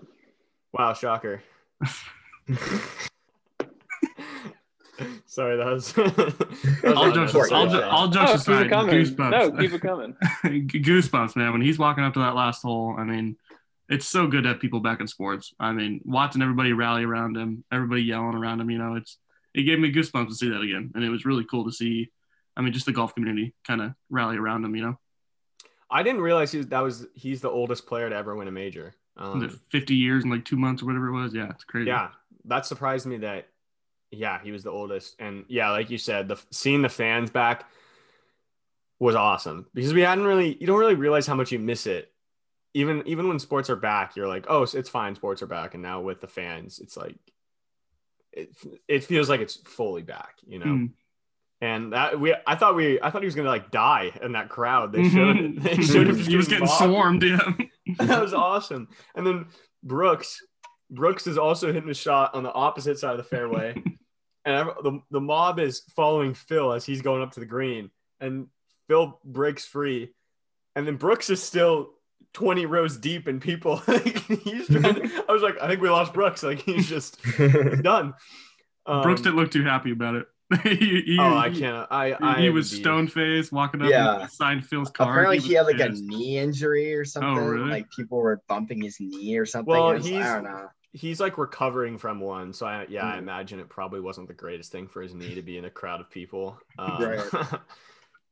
Wow, shocker. Sorry, that was... I'll judge aside. Goosebumps. No, keep it coming. Goosebumps, man. When he's walking up to that last hole, I mean, it's so good to have people back in sports. I mean, watching everybody rally around him, everybody yelling around him, you know, it gave me goosebumps to see that again. And it was really cool to see, I mean, just the golf community kind of rally around him, you know? I didn't realize he's the oldest player to ever win a major. 50 years in like 2 months or whatever it was. Yeah, it's crazy. Yeah, that surprised me that, yeah, he was the oldest. And yeah, like you said, seeing the fans back was awesome because you don't really realize how much you miss it. Even when sports are back, you're like, oh, it's fine, sports are back. And now with the fans, it's like, it feels like it's fully back, you know? Mm. And that I thought he was gonna like die in that crowd. They showed him. He was getting swarmed. Yeah, that was awesome. And then Brooks is also hitting a shot on the opposite side of the fairway, and the mob is following Phil as he's going up to the green. And Phil breaks free, and then Brooks is still 20 rows deep, and people. Like, I was like, I think we lost Brooks. Like he's just done. Brooks didn't look too happy about it. He was stone faced walking up and signed Phil's card. Apparently he had like a knee injury or something. Oh, really? Like people were bumping his knee or something. Well, I don't know. He's like recovering from one, so I imagine it probably wasn't the greatest thing for his knee to be in a crowd of people. Right.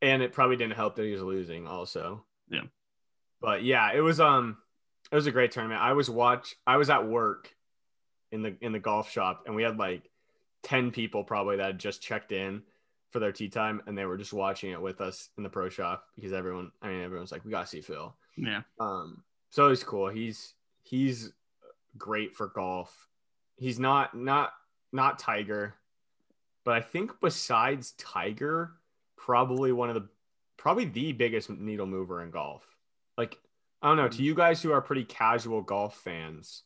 And it probably didn't help that he was losing also. Yeah. But yeah, it was a great tournament. I was at work in the golf shop, and we had like 10 people probably that had just checked in for their tea time, and they were just watching it with us in the pro shop because everyone's like, we gotta see Phil. Yeah. So it's cool. He's great for golf. He's not Tiger, but I think besides Tiger, probably the biggest needle mover in golf. Like, I don't know, to you guys who are pretty casual golf fans,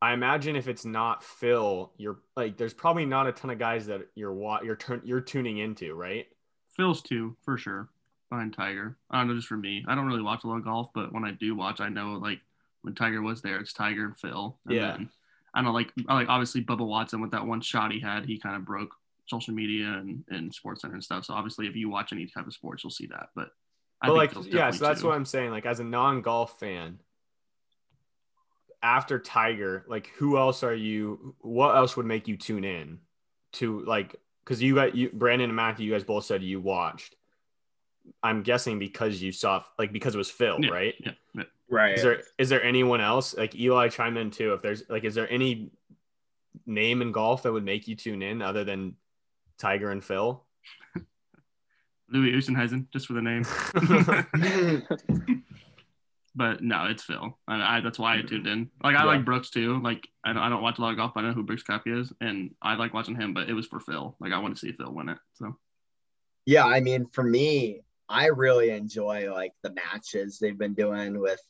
I imagine if it's not Phil, you're like, there's probably not a ton of guys that you're tuning into, right? Phil's two for sure, behind Tiger. I don't know, just for me, I don't really watch a lot of golf, but when I do watch, I know like when Tiger was there, it's Tiger and Phil. And yeah. Then, I don't know, like obviously Bubba Watson with that one shot he had, he kind of broke social media and SportsCenter and stuff. So obviously, if you watch any type of sports, you'll see that. So that's what I'm saying. Like as a non-golf fan, after Tiger, like what else would make you tune in to, like, because Brandon and Matthew, you guys both said you watched, I'm guessing because you saw, like, because it was Phil, yeah, right? Yeah, yeah. Right. Is there anyone else, like Eli chime in too, if there's like, is there any name in golf that would make you tune in other than Tiger and Phil? Louis Oosthuizen, just for the name. But no, it's Phil. I that's why I tuned in. Like I like Brooks too. Like I don't watch a lot of golf, but I know who Brooks Koepka is, and I like watching him. But it was for Phil. Like I want to see Phil win it. So yeah, I mean, for me, I really enjoy like the matches they've been doing with,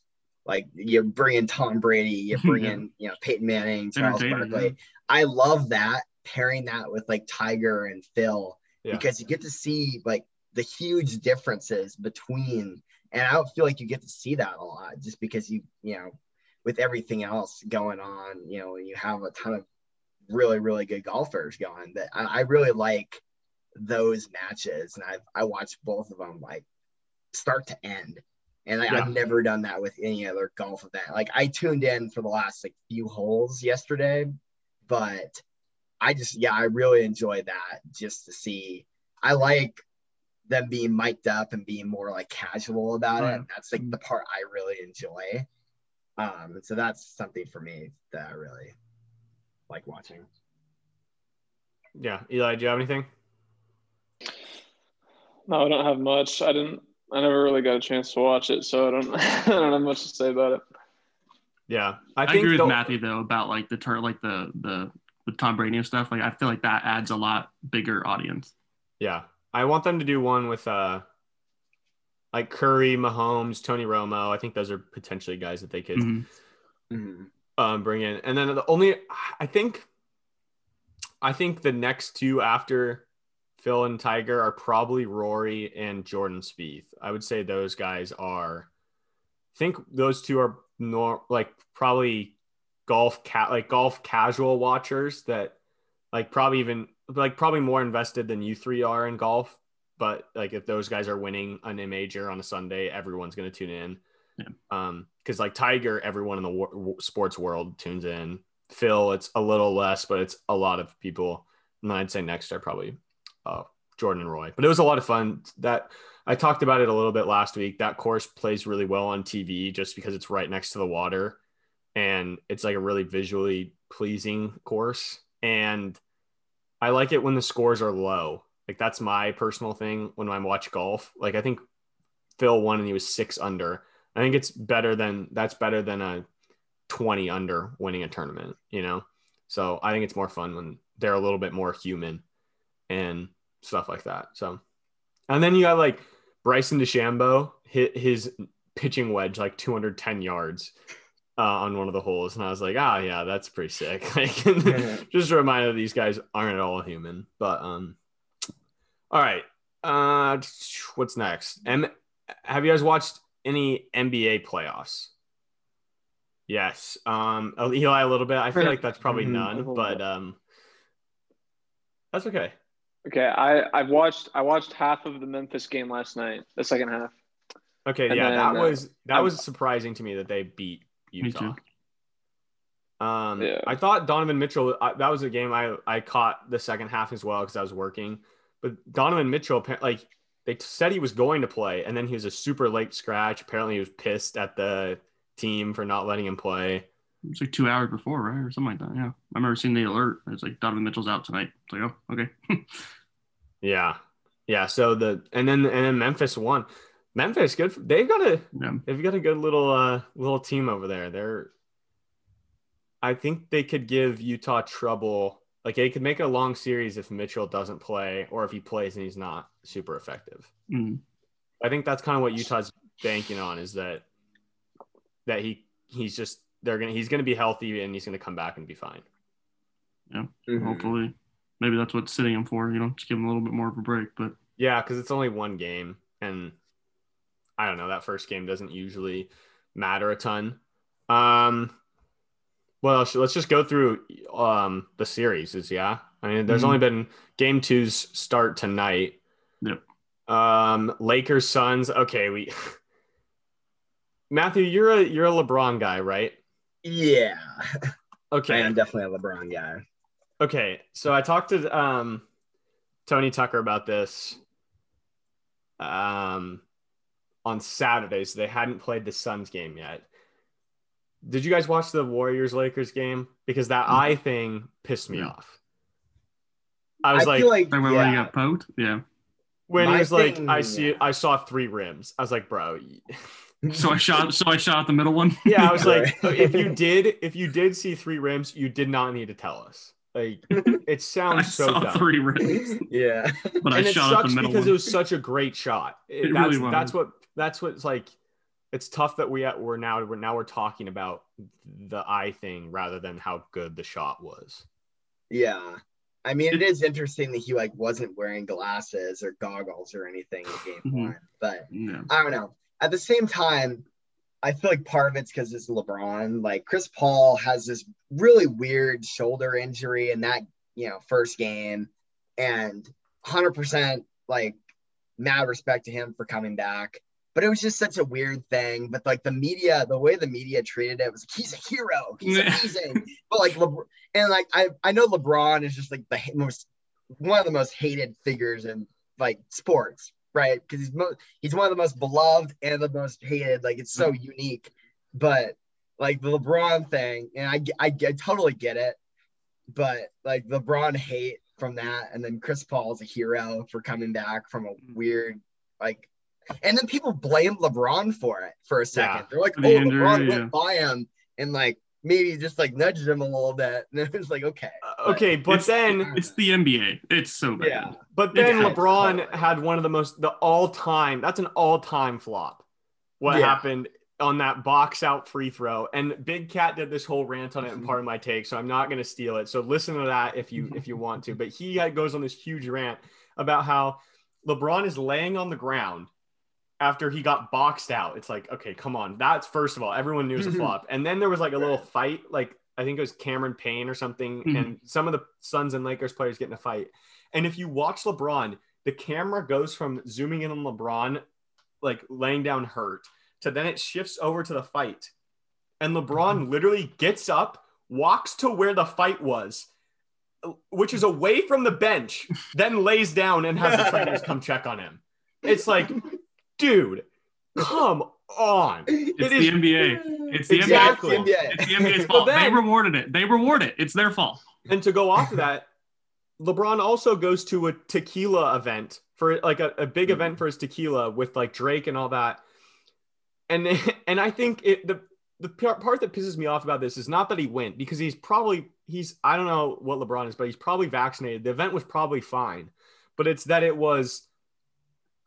like, you bring in Tom Brady, you bring in, you know, Peyton Manning, Charles Barkley. I love that, pairing that with like Tiger and Phil, because you get to see like the huge differences between, and I don't feel like you get to see that a lot just because you know, with everything else going on, you know, you have a ton of really, really good golfers going, that I really like those matches. And I watched both of them like start to end. And I've never done that with any other golf event. Like, I tuned in for the last like few holes yesterday, but I just, I really enjoy that just to see. I like them being mic'd up and being more like casual about it. That's like the part I really enjoy. So that's something for me that I really like watching. Yeah. Eli, do you have anything? No, I don't have much. I never really got a chance to watch it, so I don't have much to say about it. Yeah, I agree with Matthew though about like the Tom Brady stuff. Like, I feel like that adds a lot bigger audience. Yeah, I want them to do one with like Curry, Mahomes, Tony Romo. I think those are potentially guys that they could bring in. And then I think the next two after Phil and Tiger are probably Rory and Jordan Spieth. I would say those guys are – I think those two are probably golf casual watchers that like probably even – like probably more invested than you three are in golf. But like if those guys are winning a major on a Sunday, everyone's going to tune in. Because like Tiger, everyone in the sports world tunes in. Phil, it's a little less, but it's a lot of people. And then I'd say next are probably – Jordan and Roy. But it was a lot of fun. That I talked about it a little bit last week. That course plays really well on TV just because it's right next to the water, and it's like a really visually pleasing course. And I like it when the scores are low. Like, that's my personal thing when I watch golf. Like, I think Phil won and he was 6 under. I think it's better than a 20 under winning a tournament, you know? So I think it's more fun when they're a little bit more human and stuff like that. So, and then you got like Bryson DeChambeau hit his pitching wedge like 210 yards on one of the holes, and I was like, yeah, that's pretty sick. Like, just a reminder, these guys aren't at all human. But all right, what's next? Have you guys watched any NBA playoffs? Yes. Eli, a little bit. I feel like that's probably none, but that's okay. Okay, I watched half of the Memphis game last night, the second half. Okay, and yeah, then, that was surprising to me that they beat Utah. I thought Donovan Mitchell. That was a game I caught the second half as well because I was working. But Donovan Mitchell, like, they said he was going to play, and then he was a super late scratch. Apparently, he was pissed at the team for not letting him play. It was like 2 hours before, right? Or something like that. Yeah. I remember seeing the alert. It was like, Donovan Mitchell's out tonight. It's like, oh, okay. Yeah. Yeah. So and then Memphis won. Memphis, good. They've got a good little team over there. I think they could give Utah trouble. Like, they could make a long series if Mitchell doesn't play, or if he plays and he's not super effective. Mm. I think that's kind of what Utah's banking on, is that he's just, he's gonna be healthy and he's gonna come back and be fine. Yeah, hopefully, maybe that's what's sitting him for. You know, just give him a little bit more of a break. But yeah, because it's only one game, and I don't know. That first game doesn't usually matter a ton. Well, let's just go through the series. I mean, there's only been game 2's start tonight. Yep. Lakers Suns. Okay, we. Matthew, you're a LeBron guy, right? Yeah. Okay. I'm definitely a LeBron guy. Okay. So I talked to Tony Tucker about this on Saturday. So they hadn't played the Suns game yet. Did you guys watch the Warriors-Lakers game? Because that eye thing pissed me off. I was like when you got poked? Yeah. When he was like, I saw 3 rims. I was like, bro. So I shot the middle one. Yeah, I was like, if you did see 3 rims, you did not need to tell us. Like, it sounds I saw three rings. Yeah, but and I shot up the middle because one. It was such a great shot. It really was. That's what's like. It's tough that we're now talking about the eye thing rather than how good the shot was. Yeah, I mean, it is interesting that he like wasn't wearing glasses or goggles or anything in game one, but yeah. I don't know. At the same time, I feel like part of it's because it's LeBron. Like, Chris Paul has this really weird shoulder injury in that, you know, first game, and 100% like mad respect to him for coming back. But it was just such a weird thing. But like the media, the way the media treated it was like, he's a hero. He's amazing. But like, I know LeBron is just like one of the most hated figures in like sports. Right, because he's one of the most beloved and the most hated. Like, it's so unique. But like the LeBron thing, and I totally get it. But like LeBron hate from that, and then Chris Paul is a hero for coming back from a weird like. And then people blame LeBron for it for a second. Yeah. They're like, "Oh, LeBron went by him and like maybe just like nudged him a little bit," and it was like, "Okay, but then it's the NBA. It's so bad." Yeah. But then LeBron had one of the all-time. That's an all-time flop. What happened on that box out free throw? And Big Cat did this whole rant on it and part of my take, so I'm not going to steal it. So listen to that if you want to. But he goes on this huge rant about how LeBron is laying on the ground after he got boxed out. It's like, okay, come on. That's, first of all, everyone knew it was a flop. And then there was like a little fight. Like, I think it was Cameron Payne or something, and some of the Suns and Lakers players get in a fight. And if you watch LeBron, the camera goes from zooming in on LeBron, like laying down hurt, to then it shifts over to the fight. And LeBron literally gets up, walks to where the fight was, which is away from the bench, then lays down and has the trainers come check on him. It's like, dude, come on. It's the NBA. It's the NBA. It's the NBA's fault. They rewarded it. They reward it. It's their fault. And to go off of that, LeBron also goes to a tequila event for like a big event for his tequila with like Drake and all that. And I think the part that pisses me off about this is not that he went, because he's I don't know what LeBron is, but he's probably vaccinated. The event was probably fine, but it's that it was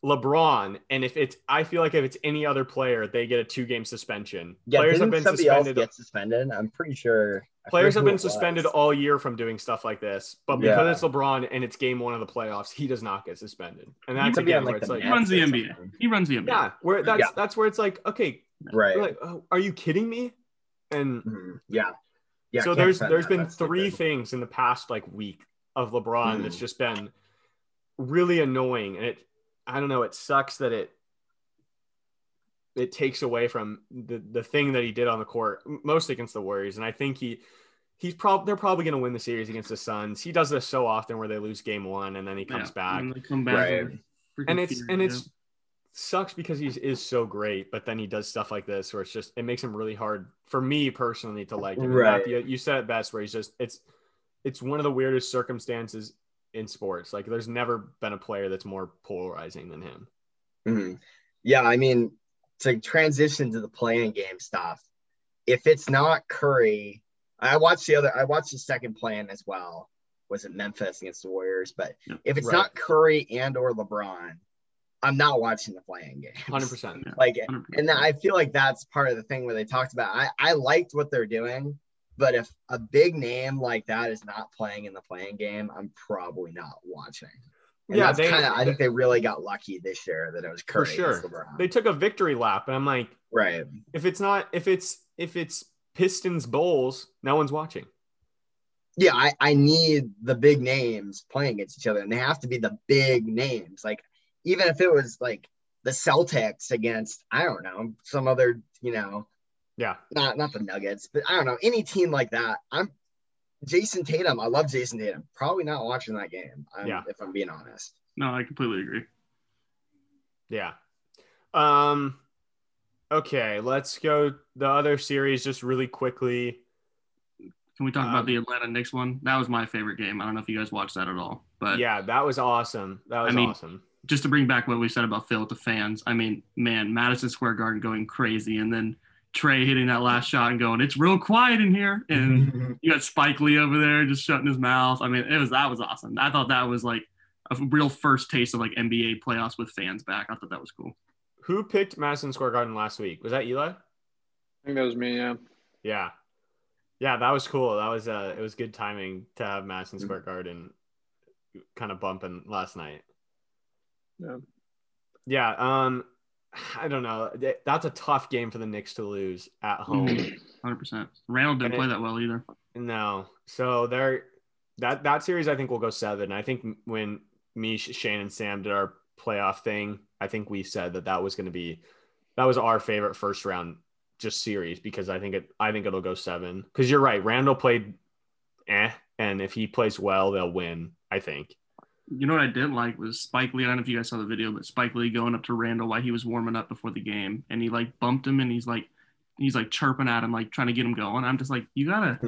LeBron. And I feel like if it's any other player, they get a 2-game suspension. Yeah, players have been suspended. Else get suspended. I'm pretty sure players have been suspended all year from doing stuff like this, but because it's LeBron and it's game one of the playoffs, he does not get suspended. And that's again where it's like he runs the NBA. Yeah, where that's where it's like, okay, right? Like, oh, are you kidding me? And yeah. So there's been three things in the past like week of LeBron that's just been really annoying, and I don't know. It sucks that it takes away from the thing that he did on the court, mostly against the Warriors. And I think they're probably going to win the series against the Suns. He does this so often where they lose game one and then he comes back. And, it's sucks because he is so great, but then he does stuff like this where it's just, it makes him really hard for me personally to like him. Right. You said it best, where he's just, it's one of the weirdest circumstances in sports. Like, there's never been a player that's more polarizing than him. Yeah, I mean, to transition to the play-in game stuff, if it's not Curry, I watched the second play-in as well. Was it Memphis against the Warriors? But if it's not Curry and or LeBron, I'm not watching the play-in game. 100%. Yeah. Like, 100%. And I feel like that's part of the thing where they talked about. I liked what they're doing. But if a big name like that is not playing in the play-in game, I'm probably not watching. And I think they really got lucky this year that it was Curry. For sure. They took a victory lap, and I'm like, right. If it's Pistons Bulls, no one's watching. Yeah, I need the big names playing against each other, and they have to be the big names. Like, even if it was like the Celtics against, I don't know, some other, you know. Yeah, not the Nuggets, but I don't know, any team like that. I'm Jason Tatum. I love Jason Tatum. Probably not watching that game. If I'm being honest. No, I completely agree. Yeah. Okay, let's go the other series just really quickly. Can we talk about the Atlanta Knicks one? That was my favorite game. I don't know if you guys watched that at all, but yeah, that was awesome. Awesome. Just to bring back what we said about Phil with the fans. I mean, man, Madison Square Garden going crazy, and then Trey hitting that last shot and going, it's real quiet in here. And you got Spike Lee over there just shutting his mouth. I mean, that was awesome. I thought that was like a real first taste of like NBA playoffs with fans back. I thought that was cool. Who picked Madison Square Garden last week? Was that Eli? I think that was me. Yeah. Yeah. Yeah. That was cool. That was it was good timing to have Madison Square Garden kind of bumping last night. Yeah. Yeah. I don't know. That's a tough game for the Knicks to lose at home. 100%. Randall didn't play that well either. No. So that series, I think, will go 7. I think when me, Shane, and Sam did our playoff thing, I think we said that was going to be – that was our favorite first round just series because I think it'll go 7. Because you're right. Randall played and if he plays well, they'll win, I think. You know what I didn't like was Spike Lee. I don't know if you guys saw the video, but Spike Lee going up to Randall while he was warming up before the game, and he like bumped him, and he's like chirping at him, like trying to get him going. I'm just like, you gotta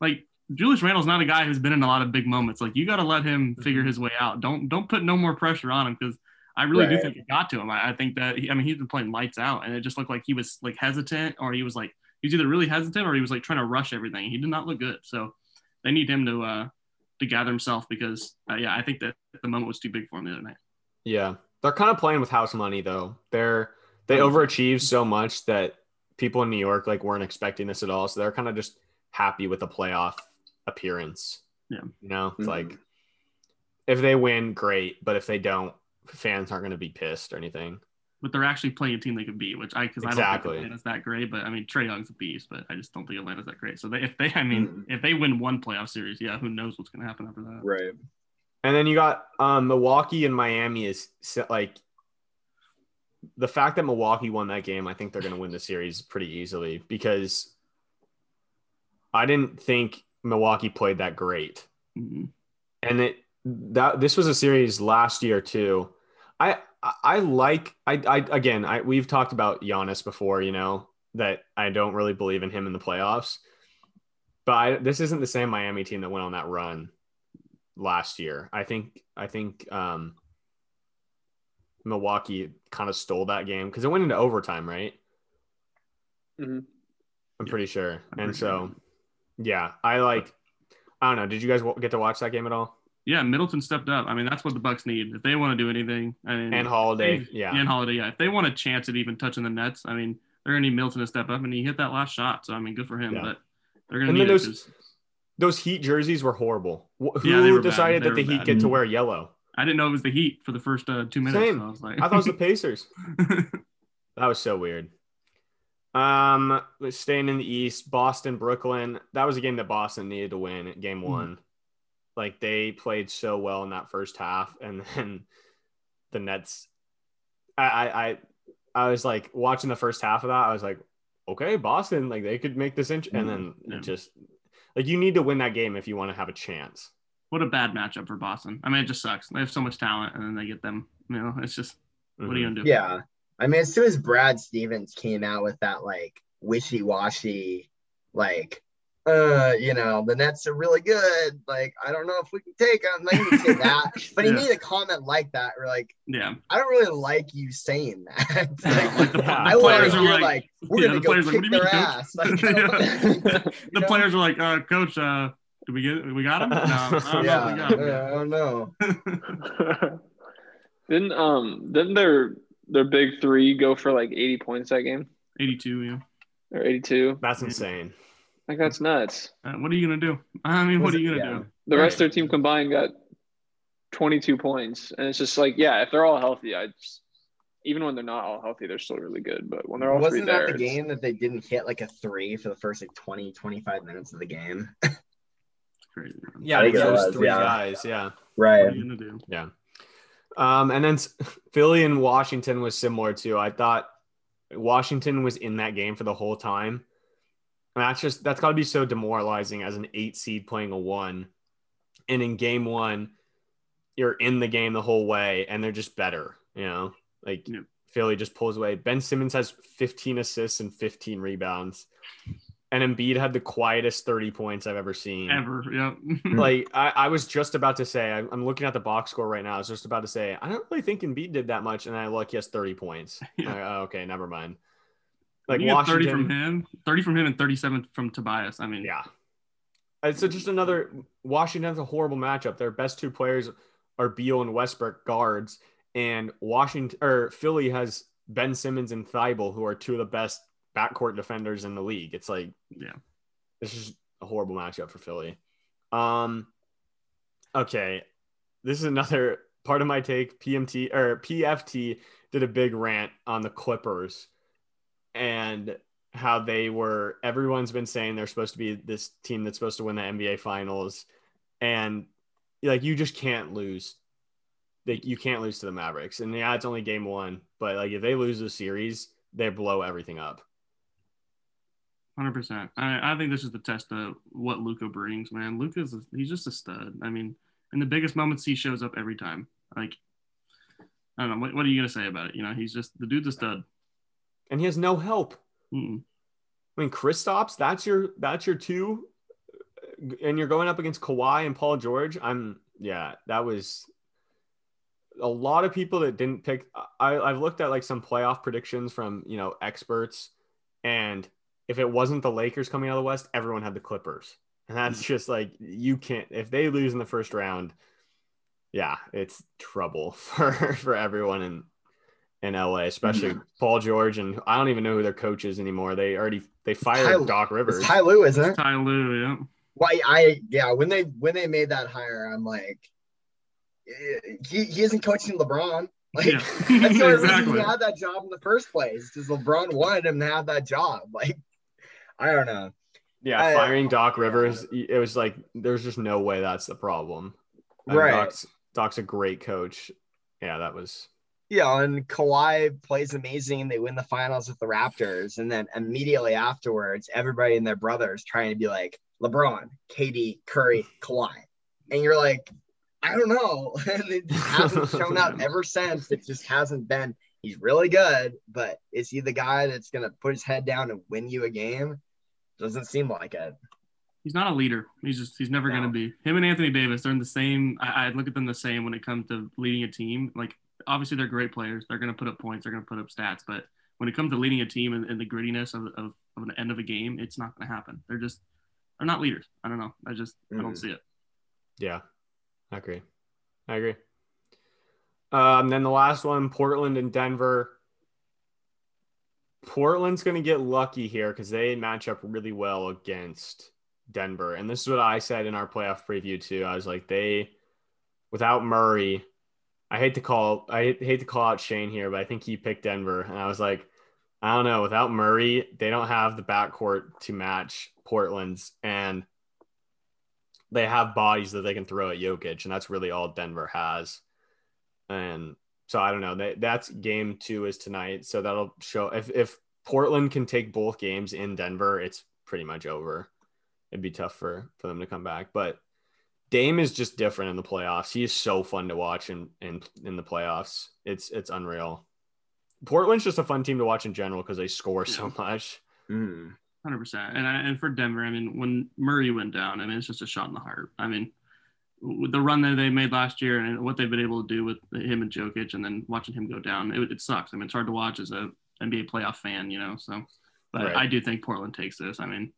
like Julius Randle's not a guy who's been in a lot of big moments. Like you gotta let him figure his way out. Don't put no more pressure on him because I really do think it got to him. I think that he's been playing lights out, and it just looked like he was like hesitant, or he was like he was either really hesitant or he was like trying to rush everything. He did not look good, so they need him to gather himself because I think that the moment was too big for him the other night. Yeah. They're kind of playing with house money though. They overachieved so much that people in New York like weren't expecting this at all. So they're kind of just happy with a playoff appearance. Yeah. You know, it's like if they win, great, but if they don't, fans aren't going to be pissed or anything. But they're actually playing a team they could beat, which I don't think Atlanta's that great. But I mean, Trae Young's a beast, but I just don't think Atlanta's that great. So if they win one playoff series, yeah, who knows what's going to happen after that? Right. And then you got Milwaukee and Miami is like the fact that Milwaukee won that game. I think they're going to win the series pretty easily because I didn't think Milwaukee played that great, and this was a series last year too. We've talked about Giannis before, you know, that I don't really believe in him in the playoffs, but this isn't the same Miami team that went on that run last year. I think Milwaukee kind of stole that game because it went into overtime, right? I'm pretty sure. I don't know. Did you guys get to watch that game at all? Yeah, Middleton stepped up. I mean, that's what the Bucks need if they want to do anything. I mean, and Holiday, if they want a chance at even touching the Nets, I mean, they're gonna need Middleton to step up, and he hit that last shot. So I mean, good for him. Yeah. But they're gonna need those Heat jerseys were horrible. Who decided that the Heat get to wear yellow? I didn't know it was the Heat for the first 2 minutes. Same. So I was like, I thought it was the Pacers. That was so weird. Staying in the East, Boston, Brooklyn. That was a game that Boston needed to win at game one. Like they played so well in that first half, and then the Nets. I was like watching the first half of that. I was like, okay, Boston, like they could make this and then just like you need to win that game if you want to have a chance. What a bad matchup for Boston. I mean, it just sucks. They have so much talent, and then they get them. You know, it's just what are you gonna do? Yeah, I mean, as soon as Brad Stevens came out with that like wishy-washy, like. You know, the Nets are really good. Like, I don't know if we can take them. I didn't say that, but he made a comment like that. Or like, I don't really like you saying that. The players are like, we're gonna go kick their ass. The players are like, Coach, we got him? No, I don't know. Didn't their big three go for like 80 points that game? 82, yeah, or 82. That's insane. Like, that's nuts. What are you going to do? I mean, what are you going to do? The rest of their team combined got 22 points. And it's just like, if they're all healthy, even when they're not all healthy, they're still really good. But when they're all three there. Wasn't that the game that they didn't hit, like, a three for the first, like, 20, 25 minutes of the game? It's crazy. Yeah, I think it was three guys, yeah. Right. What are you going to do? Yeah. And then Philly and Washington was similar, too. I thought Washington was in that game for the whole time. And that's got to be so demoralizing as an 8 seed playing a 1. And in game 1, you're in the game the whole way, and they're just better, you know? Like, Philly just pulls away. Ben Simmons has 15 assists and 15 rebounds. And Embiid had the quietest 30 points I've ever seen. Ever, yeah. Like, I was just about to say, I'm looking at the box score right now. I was just about to say, I don't really think Embiid did that much. And I look, he has 30 points. Yeah. Okay, never mind. Like Washington, 30 from him, and 37 from Tobias. I mean, yeah. So just another Washington's a horrible matchup. Their best two players are Beal and Westbrook, guards, and Washington or Philly has Ben Simmons and Thybulle, who are two of the best backcourt defenders in the league. It's like, yeah, this is a horrible matchup for Philly. Okay, this is another part of my take. PMT or PFT did a big rant on the Clippers and how they were, everyone's been saying they're supposed to be this team that's supposed to win the NBA finals. And like, you just can't lose. Like, you can't lose to the Mavericks. And yeah, it's only game one, but like if they lose the series, they blow everything up. 100%. I think this is the test of what Luka brings, man. Luka's, he's just a stud. I mean, in the biggest moments, he shows up every time. Like, I don't know. What are you going to say about it? You know, he's just, the dude's a stud. And he has no help. Mm-mm. I mean, Kristaps, that's your two, and you're going up against Kawhi and Paul George. That was a lot of people that didn't pick. I've looked at like some playoff predictions from, you know, experts, and if it wasn't the Lakers coming out of the West, everyone had the Clippers. And that's just like, you can't, if they lose in the first round, yeah, it's trouble for everyone in LA, especially Paul George, and I don't even know who their coach is anymore. They fired Doc Rivers. It's Ty Lue, isn't it? It's Ty Lue, yeah. Why when they made that hire, I'm like, he isn't coaching LeBron. Like, yeah. That's the reason he had that job in the first place, because LeBron wanted him to have that job. Like, I don't know. Yeah, firing Doc Rivers, it was like, there's just no way that's the problem. Right. Doc's a great coach. Yeah, that was. Yeah, and Kawhi plays amazing. They win the finals with the Raptors. And then immediately afterwards, everybody and their brothers trying to be like, LeBron, KD, Curry, Kawhi. And you're like, I don't know. And it just hasn't shown up ever since. It just hasn't been. He's really good, but is he the guy that's going to put his head down and win you a game? Doesn't seem like it. He's not a leader. He's never going to be. Him and Anthony Davis, they're in the same. I look at them the same when it comes to leading a team. Like, obviously they're great players. They're going to put up points. They're going to put up stats. But when it comes to leading a team and the grittiness of the end of a game, it's not going to happen. They're not leaders. I don't know. I don't see it. Yeah, I agree. Then the last one, Portland and Denver. Portland's going to get lucky here because they match up really well against Denver. And this is what I said in our playoff preview too. I was like, without Murray, I hate to call out Shane here, but I think he picked Denver. And I was like, I don't know. Without Murray, they don't have the backcourt to match Portland's, and they have bodies that they can throw at Jokic, and that's really all Denver has. And so I don't know. That's game two is tonight, so that'll show if Portland can take both games in Denver, it's pretty much over. It'd be tough for them to come back, but Dame is just different in the playoffs. He is so fun to watch in the playoffs. It's unreal. Portland's just a fun team to watch in general because they score so much. 100%. And for Denver, I mean, when Murray went down, I mean, it's just a shot in the heart. I mean, with the run that they made last year and what they've been able to do with him and Jokic, and then watching him go down, it sucks. I mean, it's hard to watch as a NBA playoff fan, you know. So, but right. I do think Portland takes this. I mean,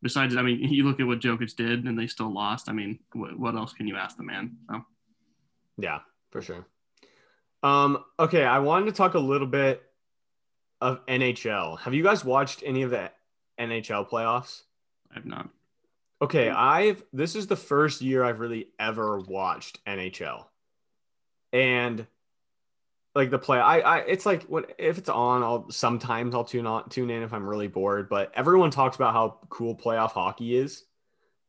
besides, I mean, you look at what Jokic did and they still lost. I mean, what else can you ask the man? So. Yeah, for sure. Okay, I wanted to talk a little bit of NHL. Have you guys watched any of the NHL playoffs? I have not. Okay, this is the first year I've really ever watched NHL. And like the play, it's like what if it's on? Sometimes I'll tune in if I'm really bored. But everyone talks about how cool playoff hockey is,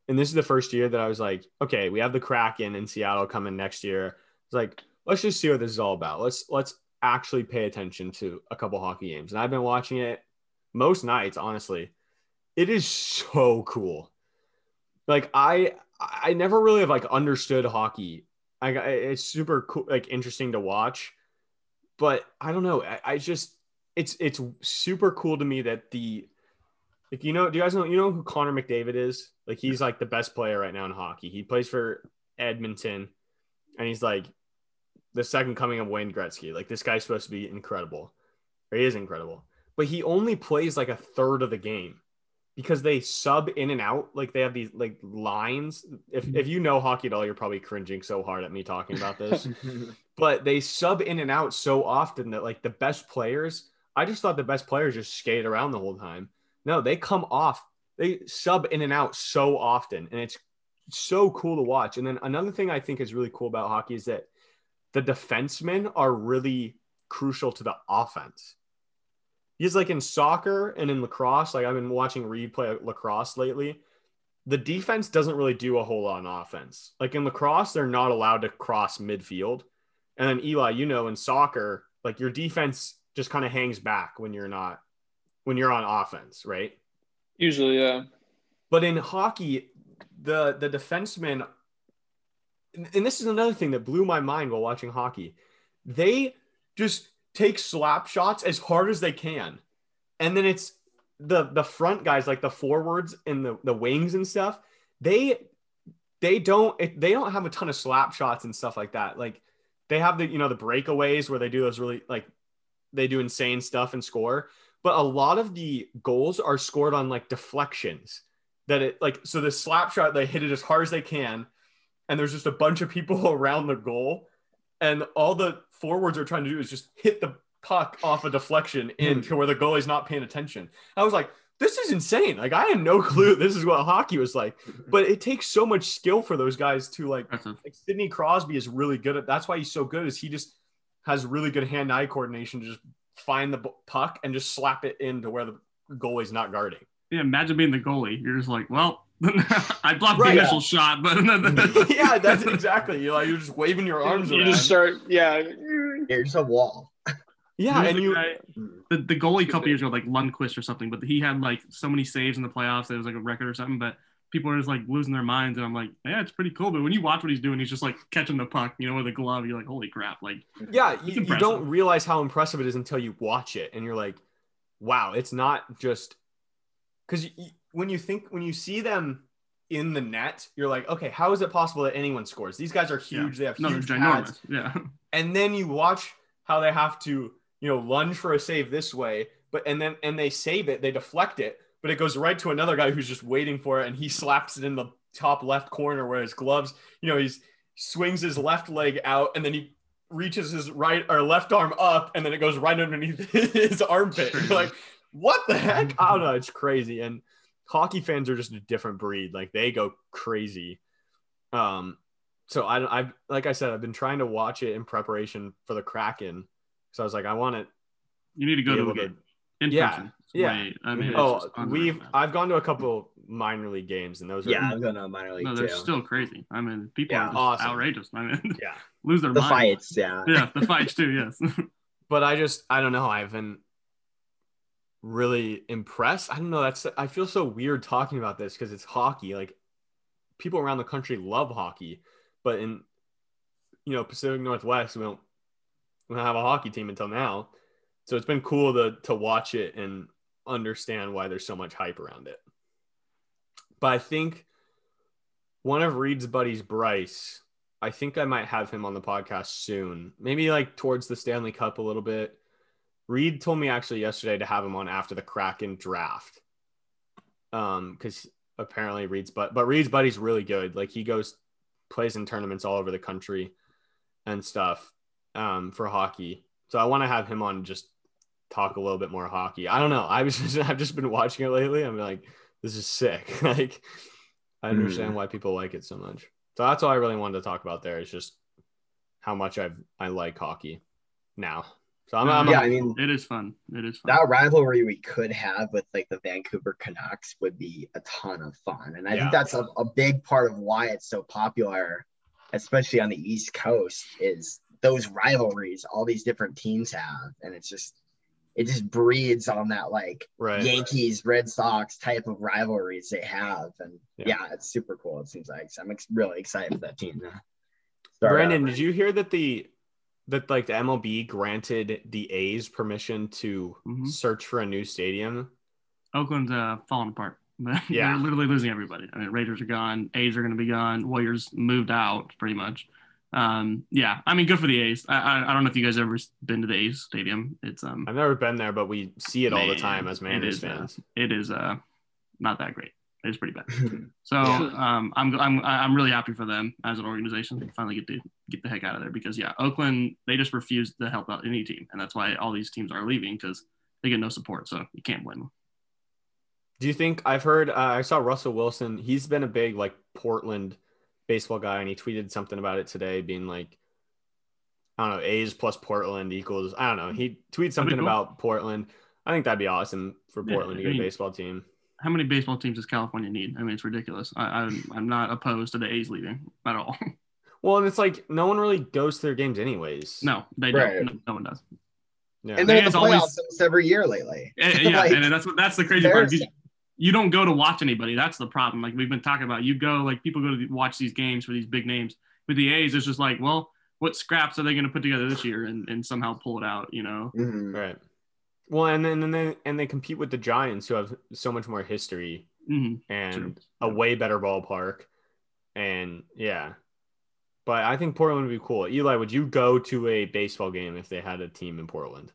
and this is the first year that I was like, okay, we have the Kraken in Seattle coming next year. It's like, let's just see what this is all about. Let's actually pay attention to a couple hockey games, and I've been watching it most nights. Honestly, it is so cool. Like I never really have like understood hockey. It's super cool, like interesting to watch. But I don't know. It's super cool to me that do you guys know who Connor McDavid is? Like, he's like the best player right now in hockey. He plays for Edmonton, and he's like the second coming of Wayne Gretzky. Like, this guy's supposed to be incredible. Or he is incredible. but he only plays like a third of the game because they sub in and out. Like they have these like lines. If you know hockey at all, you're probably cringing so hard at me talking about this, but they sub in and out so often that like the best players, I just thought the best players just skate around the whole time. No, they come off, they sub in and out so often, and it's so cool to watch. And then another thing I think is really cool about hockey is that the defensemen are really crucial to the offense. Because like in soccer and in lacrosse, like I've been watching Reed play lacrosse lately, the defense doesn't really do a whole lot on offense. Like in lacrosse, they're not allowed to cross midfield. And then Eli, you know, in soccer, like your defense just kind of hangs back when you're on offense, right? Usually, yeah. But in hockey, the defensemen, and this is another thing that blew my mind while watching hockey, they just take slap shots as hard as they can. And then it's the front guys, like the forwards and the wings and stuff, they don't have a ton of slap shots and stuff like that. Like they have the, you know, the breakaways where they do those really, like they do insane stuff and score. But a lot of the goals are scored on like deflections that it like, so the slap shot, they hit it as hard as they can. And there's just a bunch of people around the goal. And all the forwards are trying to do is just hit the puck off a deflection into where the goalie's not paying attention. I was like, this is insane. Like I had no clue this is what hockey was like, but it takes so much skill for those guys to like Sidney Crosby is really good at, that's why he's so good, is he just has really good hand-eye coordination to just find the puck and just slap it into where the goalie's not guarding. Yeah, imagine being the goalie. You're just like, well, I blocked the initial shot, but yeah, that's exactly. You're like, you're just waving your arms around. You just start, it's a wall. Yeah, and you guy, the goalie a couple years ago, like Lundqvist or something, but he had like so many saves in the playoffs that it was like a record or something. But people are just like losing their minds, and I'm like, yeah, it's pretty cool. But when you watch what he's doing, he's just like catching the puck, you know, with a glove. You're like, holy crap! Like, yeah, you don't realize how impressive it is until you watch it, and you're like, wow, it's not just. Because when you see them in the net, you're like, okay, how is it possible that anyone scores? These guys are huge. Yeah. They have huge pads. Yeah. And then you watch how they have to, you know, lunge for a save this way, and they save it, they deflect it, but it goes right to another guy who's just waiting for it, and he slaps it in the top left corner where his gloves, you know, he swings his left leg out, and then he reaches his right or left arm up, and then it goes right underneath his armpit. You're like, what the heck? I don't know. It's crazy. And hockey fans are just a different breed. Like they go crazy. So I like I said, I've been trying to watch it in preparation for the Kraken. So I was like, I want it. You need to go to the in-person. Yeah. I mean, I've gone to a couple minor league games, and those are I've gone to a minor league. No, they're still crazy. I mean, people are just outrageous. I mean, lose their mind. Fights. Yeah. Yeah. The fights too. Yes. But I don't know. I've been really impressed. I don't know. I feel so weird talking about this because it's hockey. Like people around the country love hockey, but in, you know, Pacific Northwest, we don't have a hockey team until now. So it's been cool to watch it and understand why there's so much hype around it. But I think one of Reed's buddies, Bryce, I think I might have him on the podcast soon, maybe like towards the Stanley Cup a little bit. Reed told me actually yesterday to have him on after the Kraken draft. Because apparently Reed's buddy's really good. Like he plays in tournaments all over the country and stuff for hockey. So I want to have him on and just talk a little bit more hockey. I don't know. I've just been watching it lately. I'm like, this is sick. Like I understand why people like it so much. So that's all I really wanted to talk about there is just how much I like hockey now. So it is fun. It is fun. That rivalry we could have with like the Vancouver Canucks would be a ton of fun. And I think that's a big part of why it's so popular, especially on the East Coast, is those rivalries all these different teams have. And it just breeds on that like Yankees, Red Sox type of rivalries they have. And it's super cool. It seems like, so I'm really excited for that team. Brandon, did you hear that that like the MLB granted the A's permission to search for a new stadium? Oakland's falling apart. Yeah. They're literally losing everybody. I mean, Raiders are gone. A's are going to be gone. Warriors moved out pretty much. Yeah, I mean, good for the A's. I don't know if you guys ever been to the A's stadium. It's I've never been there, but we see it all the time as Mariners fans. It is not that great. It's pretty bad. So I'm really happy for them as an organization. They finally get the heck out of there because Oakland, they just refuse to help out any team, and that's why all these teams are leaving because they get no support. So you can't blame them. Do you think I've heard? I saw Russell Wilson. He's been a big like Portland baseball guy, and he tweeted something about it today being like, I don't know, A's plus Portland equals, I don't know. He tweeted something about Portland. I think that'd be awesome for Portland to get a baseball team. How many baseball teams does California need? I mean, it's ridiculous. I'm not opposed to the A's leaving at all. Well, and it's like no one really goes to their games anyways. No, they don't. No one does. Yeah. And they're in the playoffs almost every year lately. Yeah, like, and that's the crazy part. You don't go to watch anybody. That's the problem. Like we've been talking about, you go, like people go to watch these games for these big names. With the A's, it's just like, well, what scraps are they going to put together this year and somehow pull it out, you know? Mm-hmm. Right. Well, and they compete with the Giants, who have so much more history and a way better ballpark. And yeah, but I think Portland would be cool. Eli, would you go to a baseball game if they had a team in Portland?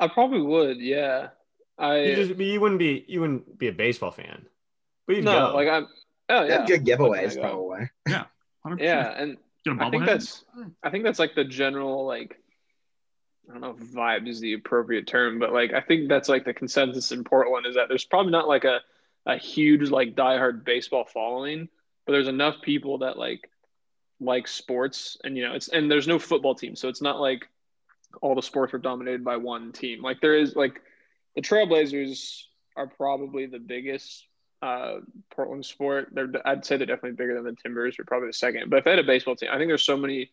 I probably would. Yeah. You wouldn't be a baseball fan, but go. Like good giveaways probably. Yeah, 100%. Yeah, and I think that's like the general, like, I don't know if vibe is the appropriate term, but like I think that's like the consensus in Portland is that there's probably not like a huge like diehard baseball following, but there's enough people that like sports, and you know it's, and there's no football team, so it's not like all the sports are dominated by one team. Like there is like. The Trailblazers are probably the biggest Portland sport. I'd say they're definitely bigger than the Timbers, or probably the second. But if they had a baseball team, I think there's so many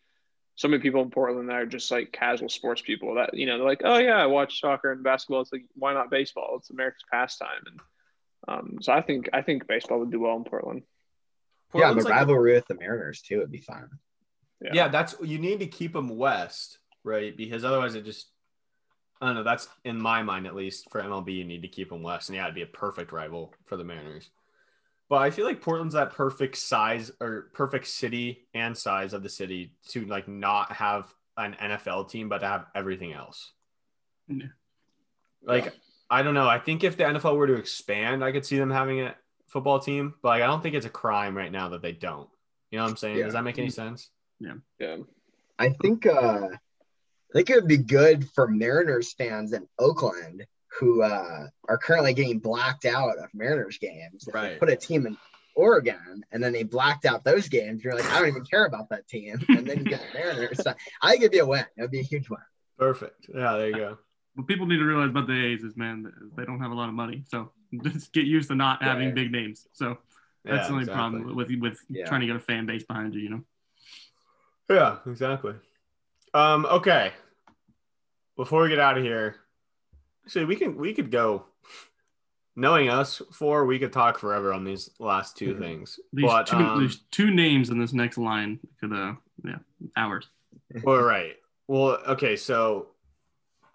people in Portland that are just like casual sports people that, you know, they're like, oh yeah, I watch soccer and basketball. It's like, why not baseball? It's America's pastime. And so I think baseball would do well in Portland. Yeah, the rivalry with the Mariners too would be fun. Yeah, that's, you need to keep them west, right? Because otherwise it just, I don't know. That's in my mind, at least for MLB, you need to keep them west, and yeah, it'd be a perfect rival for the Mariners. But I feel like Portland's that perfect size or perfect city and size of the city to like not have an NFL team, but to have everything else. Yeah. Like, I don't know. I think if the NFL were to expand, I could see them having a football team, but like, I don't think it's a crime right now that they don't, you know what I'm saying? Yeah. Does that make any sense? Yeah. Yeah. I think it would be good for Mariners fans in Oakland who are currently getting blacked out of Mariners games. If they put a team in Oregon and then they blacked out those games, you're like, I don't even care about that team. And then you get the Mariners. So I think it'd be a win. It would be a huge win. Perfect. Yeah, there you go. What people need to realize about the A's is, man, they don't have a lot of money. So just get used to not having big names. So that's the only problem with trying to get a fan base behind you, you know? Yeah, exactly. Okay. Before we get out of here, actually, we could go. Knowing us four, we could talk forever on these last two things. There's two names in this next line for the hours. All right. Well, okay. So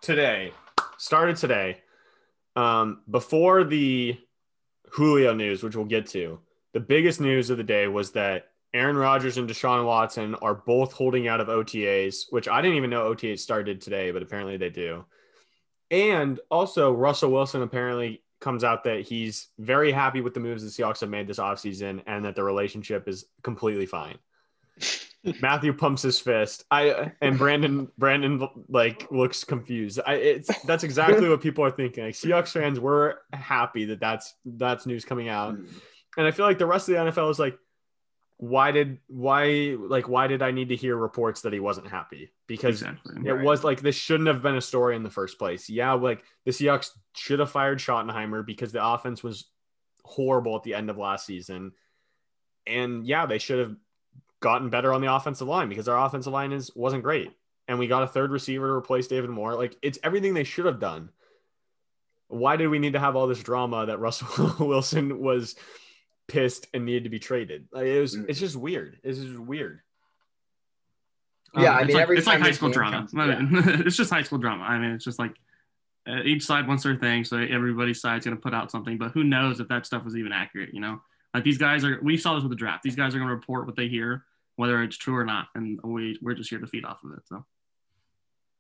today, before the Julio news, which we'll get to, the biggest news of the day was that Aaron Rodgers and Deshaun Watson are both holding out of OTAs, which I didn't even know OTAs started today, but apparently they do. And also Russell Wilson apparently comes out that he's very happy with the moves the Seahawks have made this offseason and that the relationship is completely fine. Matthew pumps his fist. Brandon like looks confused. That's exactly what people are thinking. Like, Seahawks fans were happy that that's news coming out. And I feel like the rest of the NFL is like, why did I need to hear reports that he wasn't happy? Because it was like, this shouldn't have been a story in the first place. Yeah. Like the Seahawks should have fired Schottenheimer because the offense was horrible at the end of last season. And yeah, they should have gotten better on the offensive line because our offensive line wasn't great. And we got a third receiver to replace David Moore. Like, it's everything they should have done. Why did we need to have all this drama that Russell Wilson was pissed and needed to be traded? Like, it's just weird. This is weird. Yeah, I mean, it's like high school drama. It's just high school drama. I mean, it's just like each side wants their thing, so everybody's side's gonna put out something. But who knows if that stuff was even accurate? You know, like these guys are. We saw this with the draft. These guys are gonna report what they hear, whether it's true or not. And we're just here to feed off of it. So,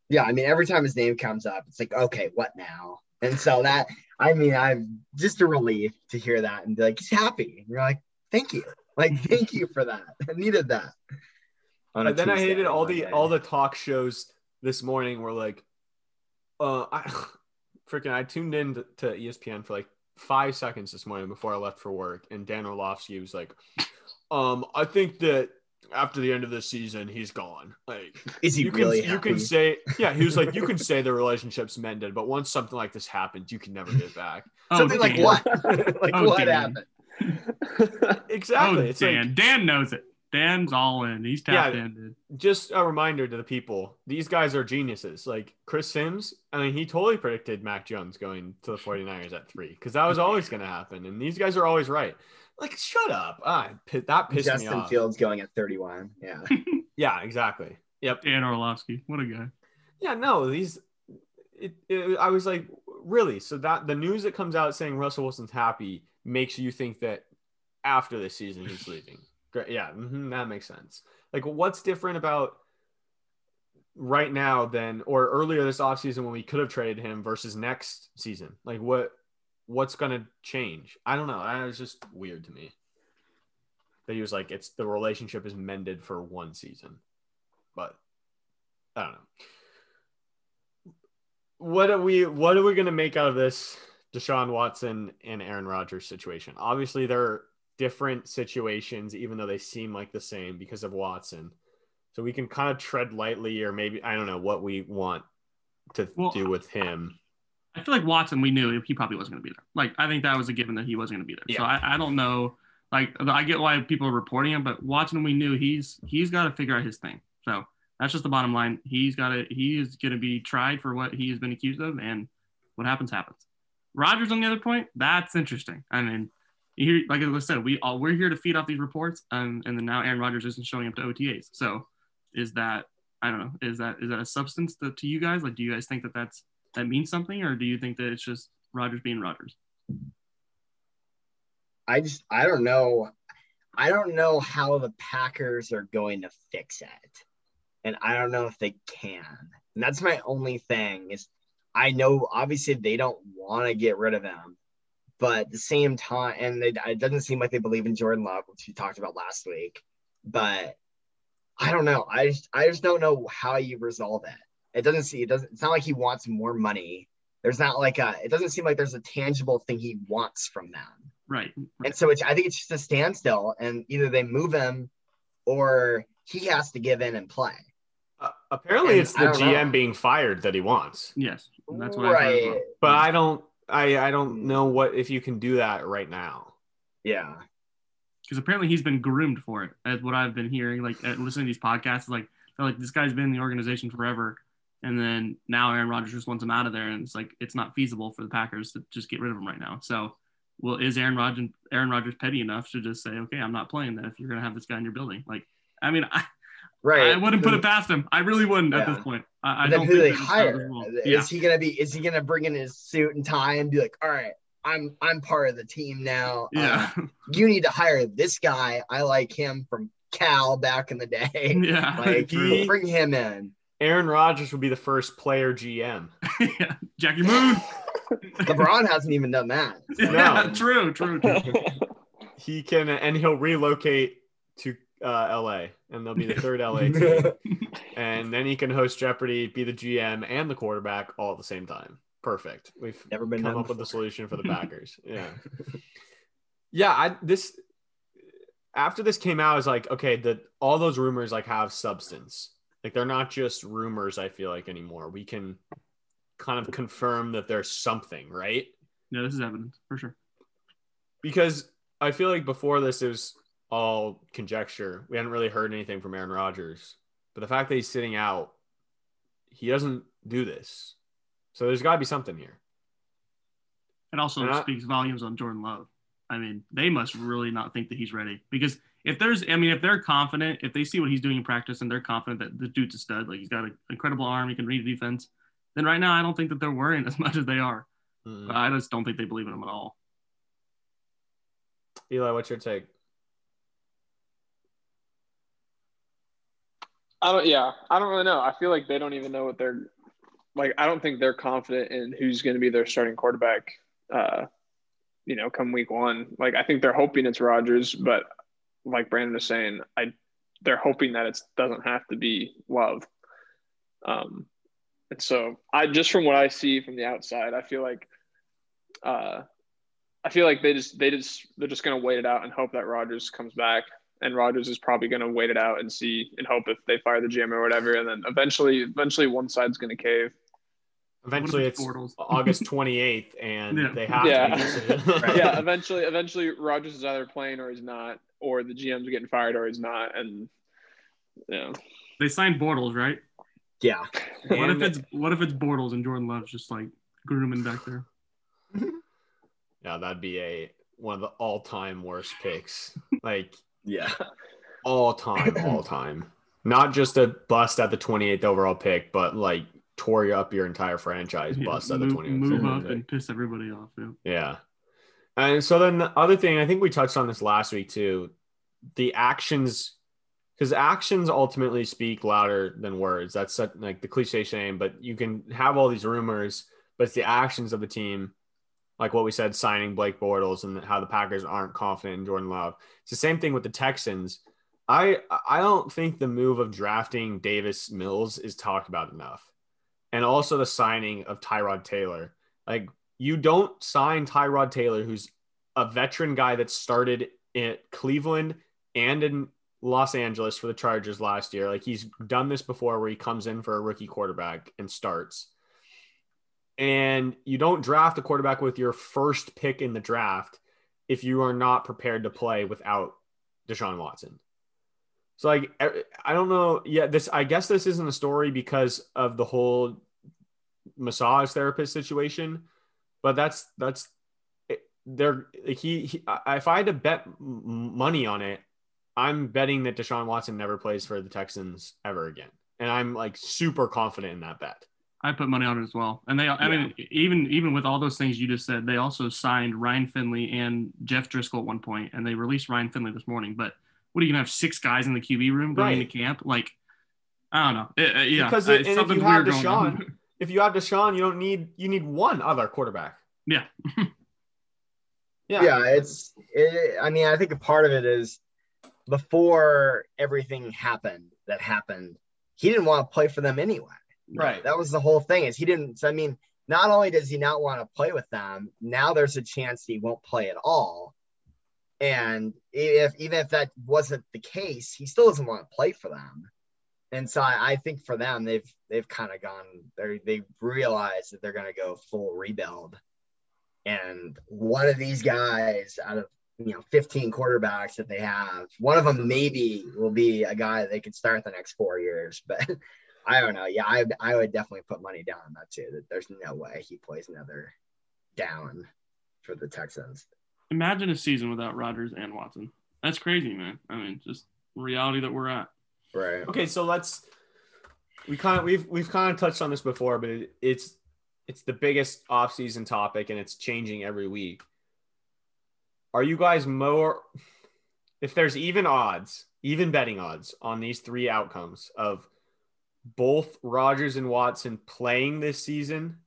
yeah, I mean, every time his name comes up, it's like, okay, what now? And so that, I mean, I'm just a relief to hear that and be like, he's happy. And you're like, thank you. Like, thank you for that. I needed that. And then I hated all the talk shows this morning were like, I tuned in to ESPN for like 5 seconds this morning before I left for work. And Dan Orlovsky was like, I think that after the end of this season, he's gone. Like, is he really happy? You can say, yeah, he was like, you can say the relationship's mended, but once something like this happens, you can never get back. Something like what? Like what happened? Exactly. It's Dan. Like, Dan knows it. Dan's all in. He's tapped in. Dude. Just a reminder to the people, these guys are geniuses. Like Chris Sims, I mean, he totally predicted Mac Jones going to the 49ers at 3 because that was always going to happen. And these guys are always right. Like, shut up. That pissed me off. Justin Fields going at 31. Yeah. Yeah, exactly. Yep. Dan Orlovsky. What a guy. Yeah, no, I was like, really? So that the news that comes out saying Russell Wilson's happy makes you think that after this season he's leaving. Great. Yeah, that makes sense. Like, what's different about right now than or earlier this offseason when we could have traded him versus next season? Like, what's gonna change? I don't know. It was just weird to me that he was like, it's the relationship is mended for one season, but I don't know. What are we gonna make out of this Deshaun Watson and Aaron Rodgers situation? Obviously, they're different situations, even though they seem like the same because of Watson. So we can kind of tread lightly, or maybe I don't know what we want to do with him. I feel like Watson, we knew he probably wasn't going to be there. Like, I think that was a given that he wasn't going to be there. Yeah. So I don't know. Like, I get why people are reporting him, but Watson, we knew he's got to figure out his thing. So that's just the bottom line. He is going to be tried for what he has been accused of, and what happens, happens. Rodgers on the other point, that's interesting. I mean, here, like I said, we're here to feed off these reports, and then now Aaron Rodgers isn't showing up to OTAs. So, is that I don't know? Is that a substance to you guys? Like, do you guys think that means something, or do you think that it's just Rodgers being Rodgers? I don't know. I don't know how the Packers are going to fix it, and I don't know if they can. And that's my only thing is, I know obviously they don't want to get rid of him. But at the same time, and it doesn't seem like they believe in Jordan Love, which we talked about last week. But I don't know. I just don't know how you resolve it. It's not like he wants more money. There's not like it doesn't seem like there's a tangible thing he wants from them. Right. And so I think it's just a standstill, and either they move him, or he has to give in and play. Apparently, and it's the GM being fired that he wants. Yes, that's what right. I heard. But I don't. I don't know if you can do that right now. Yeah. Because apparently he's been groomed for it. That's what I've been hearing, like listening to these podcasts, like they're like, this guy's been in the organization forever. And then now Aaron Rodgers just wants him out of there. And it's like, it's not feasible for the Packers to just get rid of him right now. So, well, is Aaron Rodgers petty enough to just say, okay, I'm not playing that if you're going to have this guy in your building? Like, I mean, I wouldn't put it past him. I really wouldn't at this point. I don't think they hire. Is he gonna bring in his suit and tie and be like, all right, I'm part of the team now. Yeah. You need to hire this guy. I like him from Cal back in the day. Yeah. Like bring him in. Aaron Rodgers would be the first player GM. Yeah. Jackie Moon. LeBron hasn't even done that. So. Yeah, no. True. He can and he'll relocate to LA, and they'll be the third LA team, and then he can host Jeopardy, be the GM and the quarterback all at the same time. Perfect. We've never been come up with a solution for the Packers. Yeah. After this came out, I was like, okay, all those rumors like have substance. Like they're not just rumors. I feel like anymore, we can kind of confirm that there's something, right? No, this is evidence for sure. Because I feel like before this, it was all conjecture. We hadn't really heard anything from Aaron Rodgers, but the fact that he's sitting out, he doesn't do this. So there's got to be something here. It also speaks volumes on Jordan Love. I mean, they must really not think that he's ready, because if they're confident, if they see what he's doing in practice and they're confident that the dude's a stud, like he's got an incredible arm, he can read defense, then right now I don't think that they're worrying as much as they are. Mm-hmm. I just don't think they believe in him at all. Eli, what's your take? I don't really know. I feel like they don't even know what they're like. I don't think they're confident in who's going to be their starting quarterback, come week one. Like, I think they're hoping it's Rodgers, but like Brandon was saying, they're hoping that it doesn't have to be Love. And so I just, from what I see from the outside, I feel like they're just going to wait it out and hope that Rodgers comes back. And Rodgers is probably going to wait it out and see and hope if they fire the GM or whatever. And then eventually one side's going to cave. Eventually it's August 28th and they have to. Right? Yeah. Eventually Rodgers is either playing or he's not, or the GM's getting fired or he's not. And they signed Bortles, right? Yeah. What if it's Bortles and Jordan Love's just like grooming back there? Yeah. That'd be one of the all time worst picks. Like, yeah. All time. Not just a bust at the 28th overall pick, but like tore up your entire franchise bust at the 28th. Move up and piss everybody off. Yeah. And so then the other thing, I think we touched on this last week too, the actions, because actions ultimately speak louder than words. That's like the cliche saying, but you can have all these rumors, but it's the actions of the team. Like what we said, signing Blake Bortles and how the Packers aren't confident in Jordan Love. It's the same thing with the Texans. I don't think the move of drafting Davis Mills is talked about enough. And also the signing of Tyrod Taylor. Like, you don't sign Tyrod Taylor, who's a veteran guy that started at Cleveland and in Los Angeles for the Chargers last year. Like, he's done this before where he comes in for a rookie quarterback and starts. And you don't draft a quarterback with your first pick in the draft if you are not prepared to play without Deshaun Watson. So, like, I don't know. Yeah, I guess this isn't a story because of the whole massage therapist situation, but that's there. If I had to bet money on it, I'm betting that Deshaun Watson never plays for the Texans ever again. And I'm like super confident in that bet. I put money on it as well. And I mean, even with all those things you just said, they also signed Ryan Finley and Jeff Driscoll at one point, and they released Ryan Finley this morning. But what are you going to have, 6 guys in the QB room going into camp? Like, I don't know. Because if you have Deshaun, you need one other quarterback. Yeah. Yeah. I think a part of it is before everything happened, he didn't want to play for them anyway. Right. That was the whole thing is he didn't. I mean, not only does he not want to play with them, now there's a chance he won't play at all. And even if that wasn't the case, he still doesn't want to play for them. And so I think for them, they've kind of gone there. They realized that they're going to go full rebuild. And one of these guys out of, 15 quarterbacks that they have, one of them maybe will be a guy that they could start the next 4 years, but I don't know. Yeah, I would definitely put money down on that too. That there's no way he plays another down for the Texans. Imagine a season without Rodgers and Watson. That's crazy, man. I mean, just reality that we're at. Right. Okay, so we've kind of touched on this before, but it's the biggest off-season topic, and it's changing every week. Are you guys more? If there's even betting odds on these three outcomes of both Rodgers and Watson playing this season,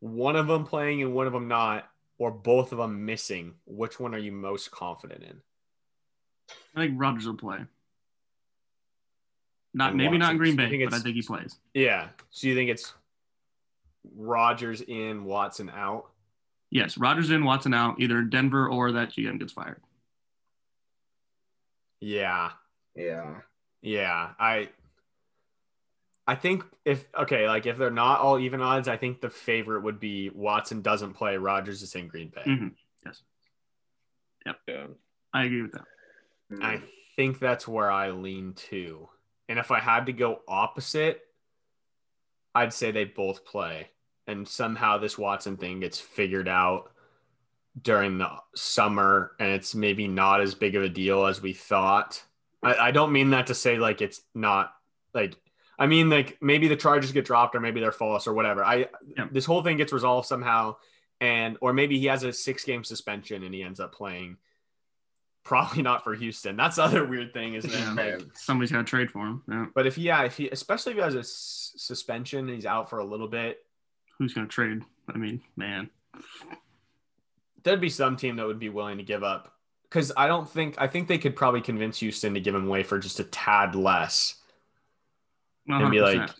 one of them playing and one of them not, or both of them missing, which one are you most confident in? I think Rodgers will play. Not in Green Bay, but I think he plays. Yeah. So you think it's Rodgers in, Watson out? Yes, Rodgers in, Watson out, either Denver or that GM gets fired. Yeah. Yeah. I think if they're not all even odds, I think the favorite would be Watson doesn't play, Rodgers is in Green Bay. Mm-hmm. Yes. Yep. Yeah. I agree with that. I think that's where I lean too. And if I had to go opposite, I'd say they both play. And somehow this Watson thing gets figured out during the summer, and it's maybe not as big of a deal as we thought. I don't mean that to say like it's not like – I mean, like maybe the charges get dropped or maybe they're false or whatever. This whole thing gets resolved somehow, or maybe he has a 6-game suspension and he ends up playing. Probably not for Houston. That's the other weird thing is that somebody's got to trade for him. Yeah. But if he, especially if he has a suspension, and he's out for a little bit. Who's going to trade? I mean, man, there'd be some team that would be willing to give up. Because I think they could probably convince Houston to give him away for just a tad less. 100%. And be like,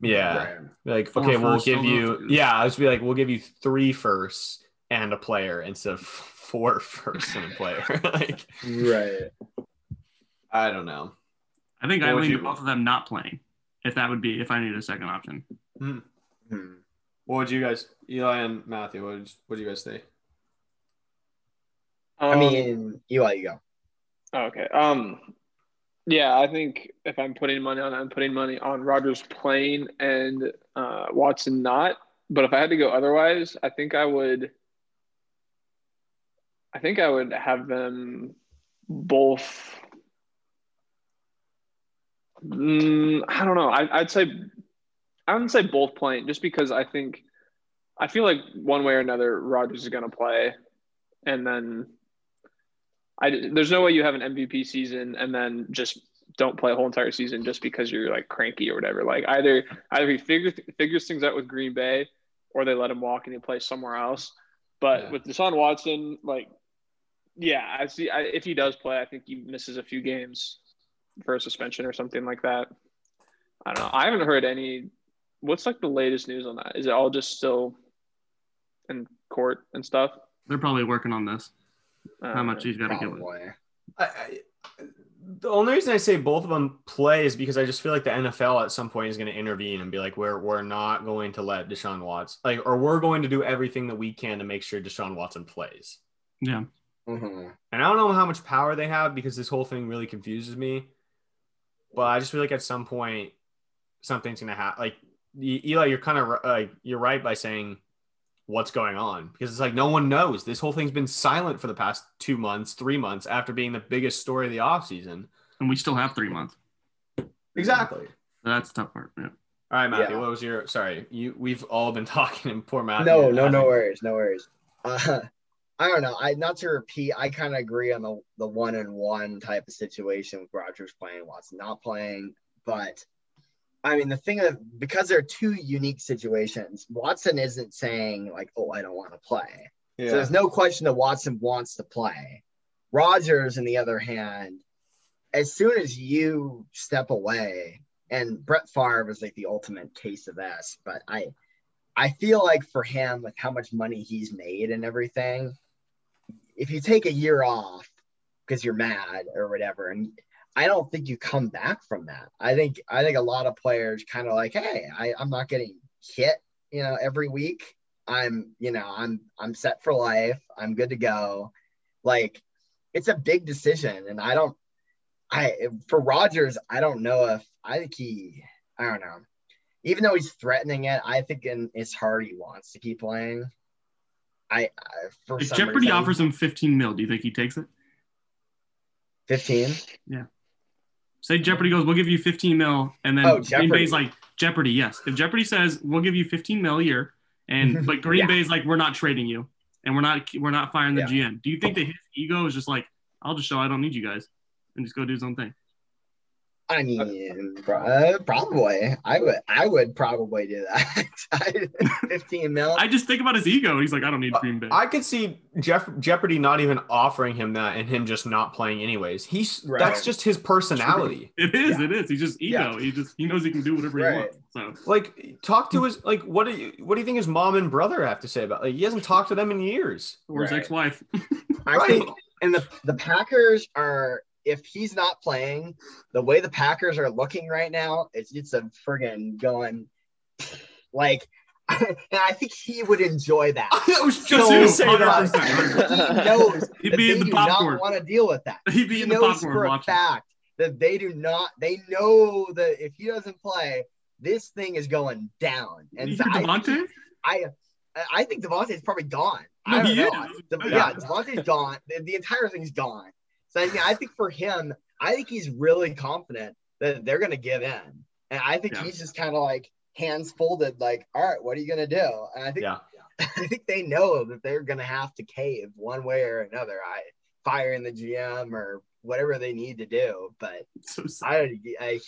yeah, like, okay, we'll give you, yeah, I'll just be like, we'll give you 3 firsts and a player instead of 4 firsts and a player. Like, right. I don't know. I think I lean to both of them not playing. If I needed a second option. Mm-hmm. What would you guys, Eli and Matthew, what do you guys think? I mean, Eli, you go. Okay. Yeah, I think if I'm putting money on Rodgers playing and Watson not. But if I had to go otherwise, I think I would have them both. I don't know. I wouldn't say both playing, just because I feel like one way or another Rodgers is going to play, and then there's no way you have an MVP season and then just don't play a whole entire season just because you're like cranky or whatever. Like either he figures things out with Green Bay, or they let him walk and he plays somewhere else. But with Deshaun Watson, like, yeah, I see. If he does play, I think he misses a few games for a suspension or something like that. I don't know. I haven't heard any. What's like the latest news on that? Is it all just still in court and stuff? They're probably working on this. How much he's got to get with. The only reason I say both of them play is because I just feel like the NFL at some point is going to intervene and be like, we're not going to let Deshaun Watson, like, or we're going to do everything that we can to make sure Deshaun Watson plays. Yeah. Mm-hmm. And I don't know how much power they have, because this whole thing really confuses me. But I just feel like at some point something's going to happen. Like, Eli, you're kind of you're right by saying what's going on, because it's like no one knows. This whole thing's been silent for the past 2 months, 3 months, after being the biggest story of the offseason. And we still have 3 months. Exactly. That's the tough part. Yeah. All right, Matthew, what was your – sorry, we've all been talking, and poor Matthew. No worries. I don't know. Not to repeat, I kind of agree on the one-on-one type of situation with Rodgers playing, Watson not playing, but – I mean, the thing is, because there are 2 unique situations, Watson isn't saying, like, oh, I don't want to play. Yeah. So there's no question that Watson wants to play. Rodgers, on the other hand, as soon as you step away, and Brett Favre is like the ultimate case of this, but I feel like for him, with how much money he's made and everything, if you take a year off because you're mad or whatever, and I don't think you come back from that. I think a lot of players kind of like, hey, I'm not getting hit, every week. I'm set for life. I'm good to go. Like, it's a big decision. And for Rodgers, I don't know, even though he's threatening it, I think in his heart, he wants to keep playing. If Jeopardy offers him $15 million, do you think he takes it? 15? Yeah. Say Jeopardy goes, we'll give you $15 million, and then Green Bay's like, Jeopardy, yes. If Jeopardy says we'll give you $15 million a year, and but Green Bay's like, we're not trading you, and we're not firing the GM. Do you think that his ego is just like, I'll just show I don't need you guys, and just go do his own thing? I mean, probably. I would probably do that. $15 million. I just think about his ego. He's like, I don't need Green Bay. I could see Jeopardy not even offering him that, and him just not playing anyways. That's just his personality. True. It is. Yeah. It is. He's just ego. Yeah. He knows he can do whatever he wants. So, like, talk to his like. What do you think his mom and brother have to say about? Like, he hasn't talked to them in years. Or his ex-wife. Right. And the Packers are. If he's not playing, the way the Packers are looking right now, it's a friggin' going like, and I think he would enjoy that. I was just going to say that. He knows that they do not want to deal with that. He'd be in the popcorn. For a fact that they do not. They know that if he doesn't play, this thing is going down. And so I think Devontae is probably gone. No, I don't know. Devontae's gone. The entire thing's gone. So, I mean, I think for him, I think he's really confident that they're going to give in. And I think he's just kind of like hands folded, like, all right, what are you going to do? And I think they know that they're going to have to cave one way or another. I firing the GM or whatever they need to do. But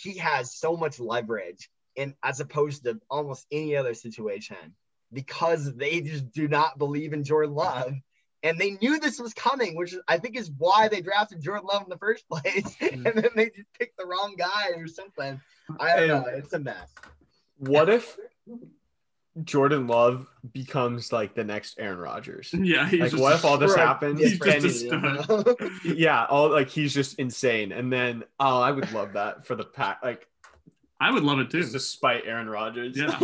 he has so much leverage in as opposed to almost any other situation because they just do not believe in Jordan Love. And they knew this was coming, which I think is why they drafted Jordan Love in the first place. And then they just picked the wrong guy or something. I don't know. It's a mess. What if Jordan Love becomes like the next Aaron Rodgers? Yeah. Like, what if all this happens? Yeah. All like he's just insane. And then, oh, I would love that for the pack. Like, I would love it too. Despite Aaron Rodgers. Yeah.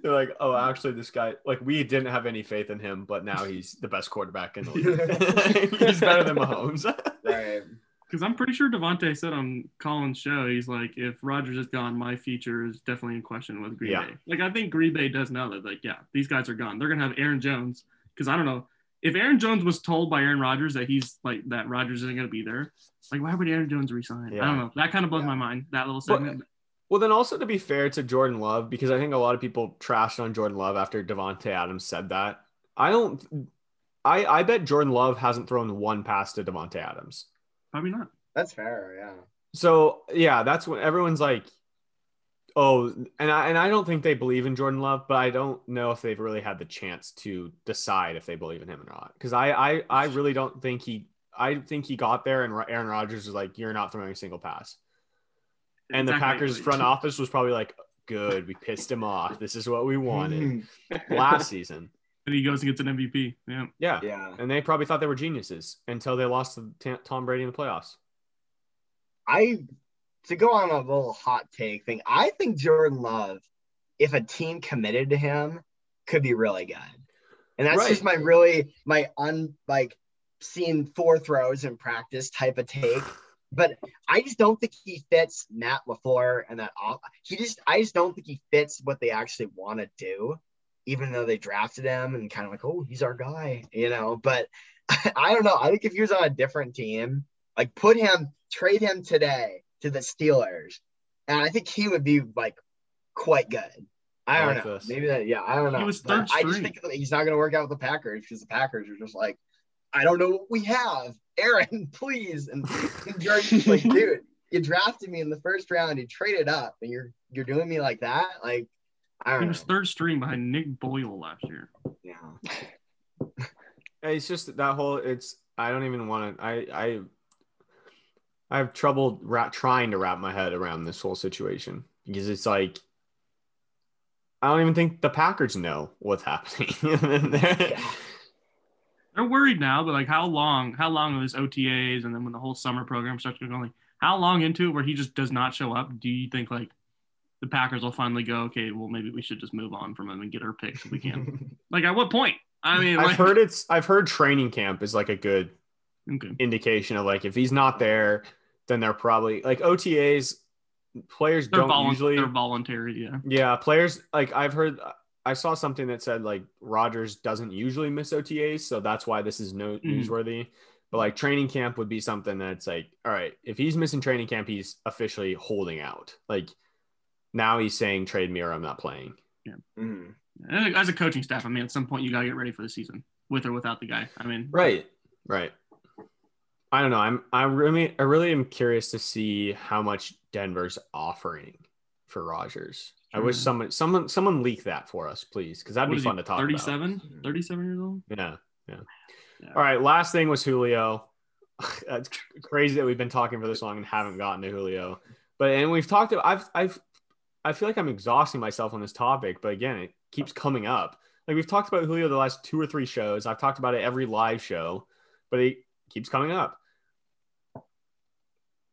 They're like, oh, actually, this guy, like, we didn't have any faith in him, but now he's the best quarterback in the league. He's better than Mahomes. Because I'm pretty sure Devontae said on Colin's show, he's like, if Rodgers is gone, my future is definitely in question with Green Bay. Like, I think Green Bay does know that, like, yeah, these guys are gone. They're going to have Aaron Jones. Because I don't know. If Aaron Jones was told by Aaron Rodgers that he's like, that Rodgers isn't going to be there, like, why would Aaron Jones resign? Yeah. I don't know. That kind of blows my mind, that little segment. Well, then also to be fair to Jordan Love, because I think a lot of people trashed on Jordan Love after Devontae Adams said that. I bet Jordan Love hasn't thrown one pass to Devontae Adams. Probably not. That's fair. Yeah. So yeah, that's when everyone's like, oh, and I don't think they believe in Jordan Love, but I don't know if they've really had the chance to decide if they believe in him or not. Because I really don't think I think he got there and Aaron Rodgers was like, you're not throwing a single pass. And the Packers front office was probably like, good, we pissed him off. This is what we wanted last season. And he goes and gets an MVP. Yeah. And they probably thought they were geniuses until they lost to Tom Brady in the playoffs. To go on a little hot take thing, I think Jordan Love, if a team committed to him, could be really good. And that's just seeing four throws in practice type of take. But I just don't think he fits Matt LaFleur and that off. I just don't think he fits what they actually want to do, even though they drafted him and kind of like, oh, he's our guy, you know. But I don't know. I think if he was on a different team, like trade him today to the Steelers, and I think he would be like quite good. I don't know. Maybe that. Yeah, I don't know. I just think he's not going to work out with the Packers because the Packers are just like, I don't know what we have. Aaron, please. And Jordan's like, dude, you drafted me in the first round. You traded up, and you're doing me like that. Like, I don't know. He was third string behind Nick Boyle last year. Yeah. It's just that whole. I don't even want to. I have trouble trying to wrap my head around this whole situation because it's like, I don't even think the Packers know what's happening. They're worried now, but like how long of his OTAs and then when the whole summer program starts going, like, how long into it where he just does not show up? Do you think like the Packers will finally go, okay, well, maybe we should just move on from him and get our picks if we can? Like, at what point? I mean, I've heard training camp is like a good indication of like, if he's not there, then they're probably like OTAs. Players they're voluntary. Yeah. Players, like, I've heard. I saw something that said like Rodgers doesn't usually miss OTAs, so that's why this is newsworthy. But like training camp would be something that's like, all right, if he's missing training camp, he's officially holding out. Like now he's saying trade me or I'm not playing. Yeah. And as a coaching staff, I mean, at some point you gotta get ready for the season with or without the guy. I mean, right. I don't know. I really am curious to see how much Denver's offering for Rodgers. I wish someone leak that for us, please, because that'd be fun to talk 37? About. 37 years old? Yeah. All right, last thing was Julio. That's crazy that we've been talking for this long and haven't gotten to Julio. But and we've talked about I feel like I'm exhausting myself on this topic, but again, it keeps coming up. Like we've talked about Julio the last 2 or 3 shows. I've talked about it every live show, but it keeps coming up.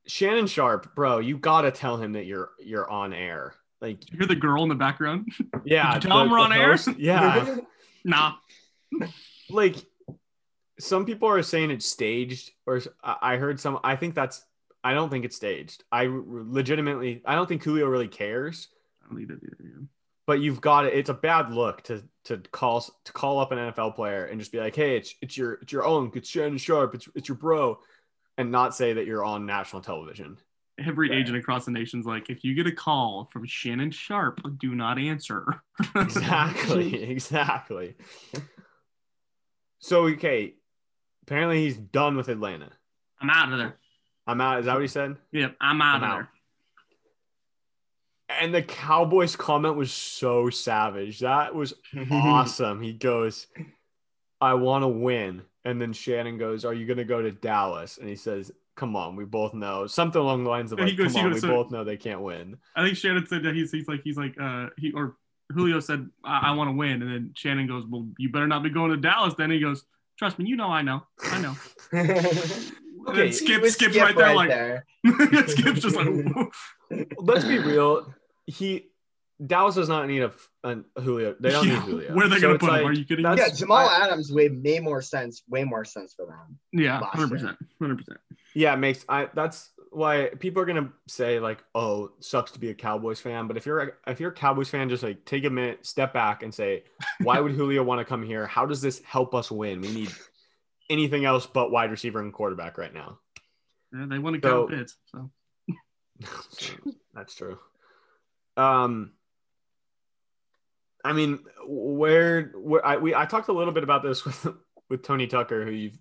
Shannon Sharp, bro, you gotta tell him that you're on air. Like, did you hear the girl in the background? Yeah. Did you tell him we're on air? Yeah. Nah. Like, some people are saying it's staged, or I heard some. I don't think it's staged. I don't think Julio really cares. I don't either. But you've got it. It's a bad look to call up an NFL player and just be like, hey, it's your own. It's Shannon Sharp. It's your bro, and not say that you're on national television. Every agent across the nation's like, if you get a call from Shannon Sharp, do not answer. Exactly. So, okay, Apparently he's done with Atlanta. I'm out of there. I'm out. Is that what he said? Yep, I'm out of there. And the Cowboys comment was so savage. That was awesome. He goes, I want to win. And then Shannon goes, are you going to go to Dallas? And he says, come on, we both know. Something along the lines of like, goes, come on, we both know they can't win. I think Shannon said that he's like, or Julio said, I want to win. And then Shannon goes, well, you better not be going to Dallas. Then he goes, trust me, you know, I know. Okay, Skip's right there. Skip's just like, let's be real. Dallas does not need a Julio. They don't need Julio. Where are they going to put him? Are you kidding? Yeah, Jamal Adams made more sense. Way more sense for them. Yeah, 100%. Yeah, that's why people are gonna say like, "Oh, sucks to be a Cowboys fan." But if you're a Cowboys fan, just like take a minute, step back, and say, "Why would Julio want to come here? How does this help us win? We need anything else but wide receiver and quarterback right now." Yeah, they want to go Pitts. So. That's true. I mean, I talked a little bit about this with Tony Tucker, who you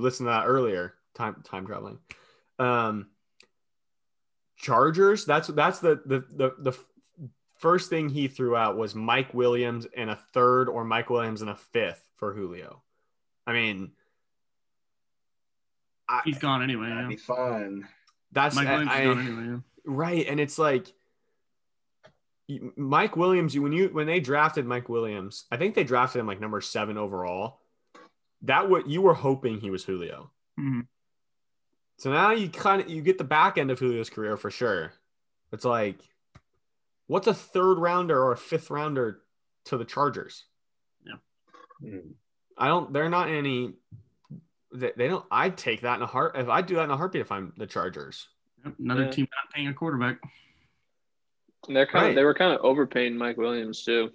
listened to that earlier. Time traveling. Chargers. That's the first thing he threw out was Mike Williams and a third or Mike Williams and a fifth for Julio. I mean, he's gone anyway. That'd be fun. That's Mike Williams gone anyway. Yeah. Right, and it's like Mike Williams. When they drafted Mike Williams, I think they drafted him like number 7 overall. That what you were hoping he was Julio. Mm-hmm. So now you get the back end of Julio's career for sure. It's like, what's a third rounder or a fifth rounder to the Chargers? Yeah, They're not any. They don't. I'd take that in a heart. If I do that in a heartbeat, if I'm the Chargers, another team not paying a quarterback. And they were kind of overpaying Mike Williams too,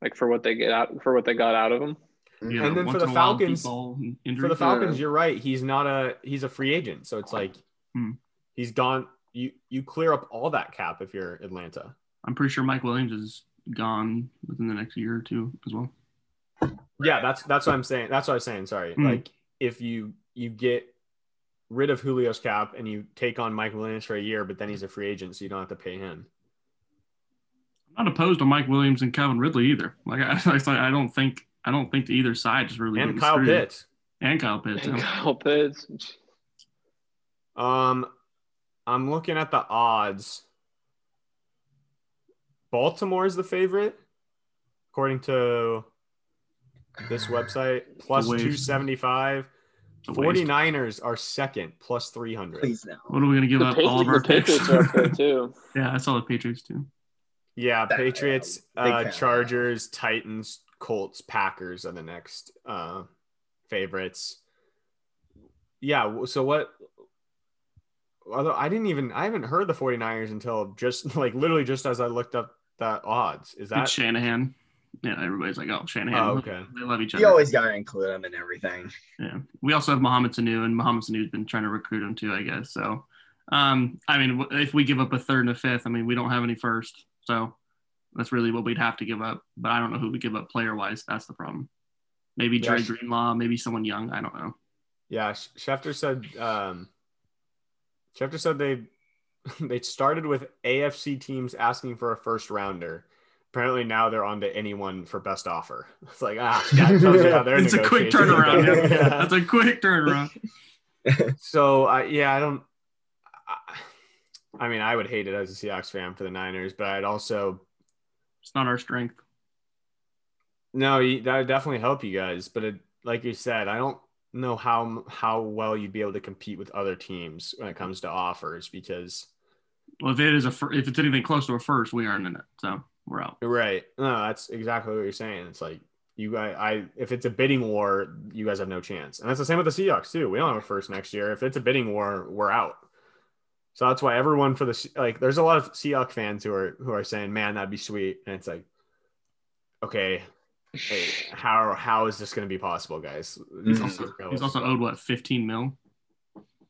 like for what they got out of him. Yeah, and then for the Falcons, you're right. He's a free agent. So it's like he's gone. You clear up all that cap if you're Atlanta. I'm pretty sure Mike Williams is gone within the next year or two as well. Yeah, that's what I'm saying. That's what I was saying. Sorry. Like if you get rid of Julio's cap and you take on Mike Williams for a year, but then he's a free agent, so you don't have to pay him. I'm not opposed to Mike Williams and Calvin Ridley either. Like I don't think either side is really. And Kyle Pitts. I'm looking at the odds. Baltimore is the favorite, according to this website, plus 275. 49ers are second, plus 300. Please no. What are we going to give up? All of our picks are up there too. Yeah, I saw the Patriots too. Yeah, Patriots, Chargers, Titans, Colts, Packers are the next favorites. Yeah, so although I haven't heard the 49ers until just like literally just as I looked up the odds. Is that Shanahan? Yeah, everybody's like, oh, Shanahan. Oh, okay. They love each other. You always got to include them in everything. Yeah. We also have Mohamed Sanu, and Mohamed Sanu's been trying to recruit him too, I guess. So, I mean, if we give up a third and a fifth, I mean, we don't have any first. So that's really what we'd have to give up. But I don't know who we give up player-wise. That's the problem. Maybe Dre Greenlaw, maybe someone young. I don't know. Yeah, Schefter said they started with AFC teams asking for a first-rounder. Apparently now they're on to anyone for best offer. It's like, that tells you how they're it's a quick turnaround. Yeah, that's a quick turnaround. So, I would hate it as a Seahawks fan for the Niners, but I'd also – it's not our strength. No, that would definitely help you guys. But like you said, I don't know how well you'd be able to compete with other teams when it comes to offers because – well, if it's anything close to a first, we aren't in it, so – we're out. Right. No, that's exactly what you're saying. It's like if it's a bidding war, you guys have no chance. And that's the same with the Seahawks too. We don't have a first next year. If it's a bidding war, we're out. So that's why everyone there's a lot of Seahawks fans who are saying, man, that'd be sweet. And it's like, okay, hey, how is this going to be possible, guys? He's also owed what, 15 mil?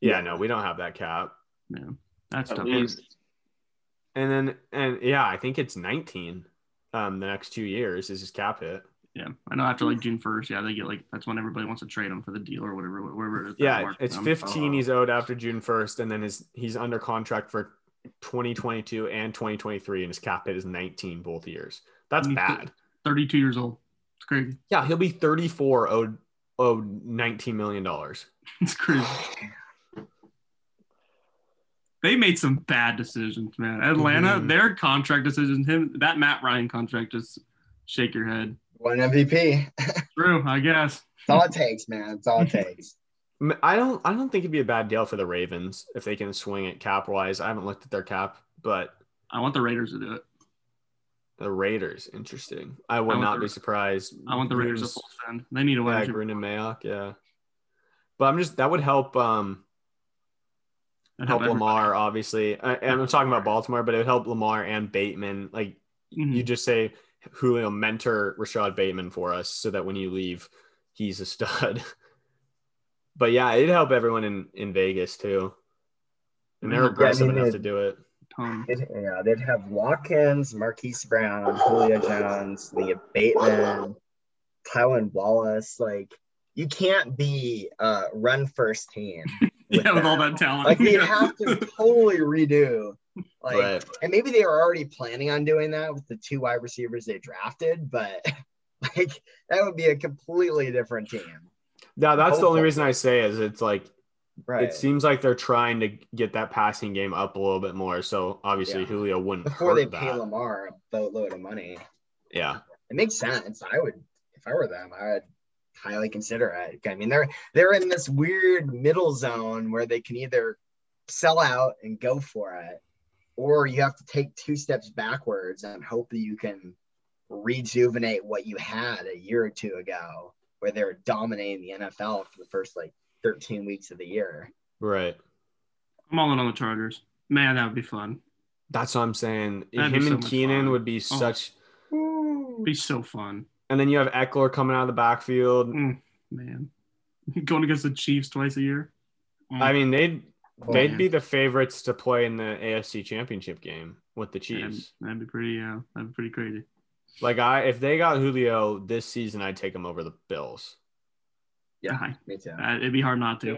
Yeah, no, we don't have that cap. Yeah, that's tough. And I think it's 19 the next 2 years is his cap hit. Yeah, I know after like June 1st, yeah, they get like, that's when everybody wants to trade him for the deal or whatever, wherever it is. Yeah, it's 15 he's owed after June 1st, and then he's under contract for 2022 and 2023, and his cap hit is 19 both years. That's bad. 32 years old. It's crazy. Yeah, he'll be 34 owed $19 million. It's crazy. They made some bad decisions, man. Atlanta, their contract decisions, that Matt Ryan contract, just shake your head. One MVP. True, I guess. It's all it takes, man. It's all it takes. I don't think it'd be a bad deal for the Ravens if they can swing it cap-wise. I haven't looked at their cap, but I want the Raiders to do it. The Raiders, interesting. I would not be surprised. I want the Raiders to full send. They need a win. Yeah, Green and Mayock, yeah. But that would help. Help Lamar, obviously. And I'm talking about Baltimore, but it would help Lamar and Bateman. Like you just say, Julio, mentor Rashad Bateman for us so that when you leave, he's a stud. But yeah, it'd help everyone in Vegas too. And they're aggressive enough to do it. They'd have Watkins, Marquise Brown, Julio Jones, the Bateman, Tylan Wallace. Like, you can't be a run first team. With all that talent. Like, they'd have to totally redo. Like, right. And maybe they were already planning on doing that with the two wide receivers they drafted, but like that would be a completely different team. Yeah, that's the only reason I say is it's like, right. It seems like they're trying to get that passing game up a little bit more. So obviously Julio wouldn't before they pay Lamar a boatload of money. Yeah, it makes sense. I would, if I were them, I would highly consider it. I mean, they're in this weird middle zone where they can either sell out and go for it, or you have to take two steps backwards and hope that you can rejuvenate what you had a year or two ago, where they were dominating the NFL for the first, 13 weeks of the year. Right. I'm all in on the Chargers. Man, that would be fun. That's what I'm saying. Him and Keenan would be such... be so fun. And then you have Eckler coming out of the backfield. Man. Going against the Chiefs twice a year. I mean, they'd be the favorites to play in the AFC Championship game with the Chiefs. That'd be pretty, that'd be pretty crazy. Like, if they got Julio this season, I'd take him over the Bills. Yeah, me too. It'd be hard not to. Yeah.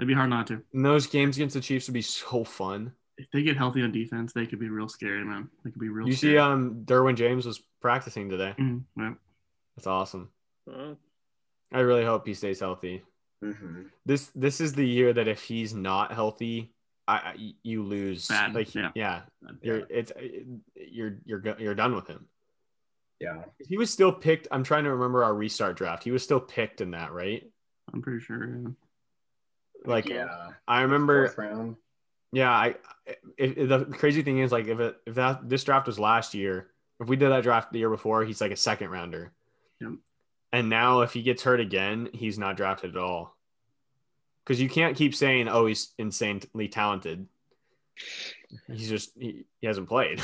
It'd be hard not to. And those games against the Chiefs would be so fun. If they get healthy on defense, they could be real scary, man. They could be real. You see, Derwin James was practicing today. Yeah. That's awesome. I really hope he stays healthy. This is the year that if he's not healthy, you lose. Bad. You're done with him. Yeah, he was still picked. I'm trying to remember our restart draft. He was still picked in that, right? I'm pretty sure. Yeah. I remember. Yeah, the crazy thing is, like, if this draft was last year, if we did that draft the year before, he's like a second rounder. Yep. And now if he gets hurt again, he's not drafted at all. Because you can't keep saying, oh, he's insanely talented. He's just – he hasn't played.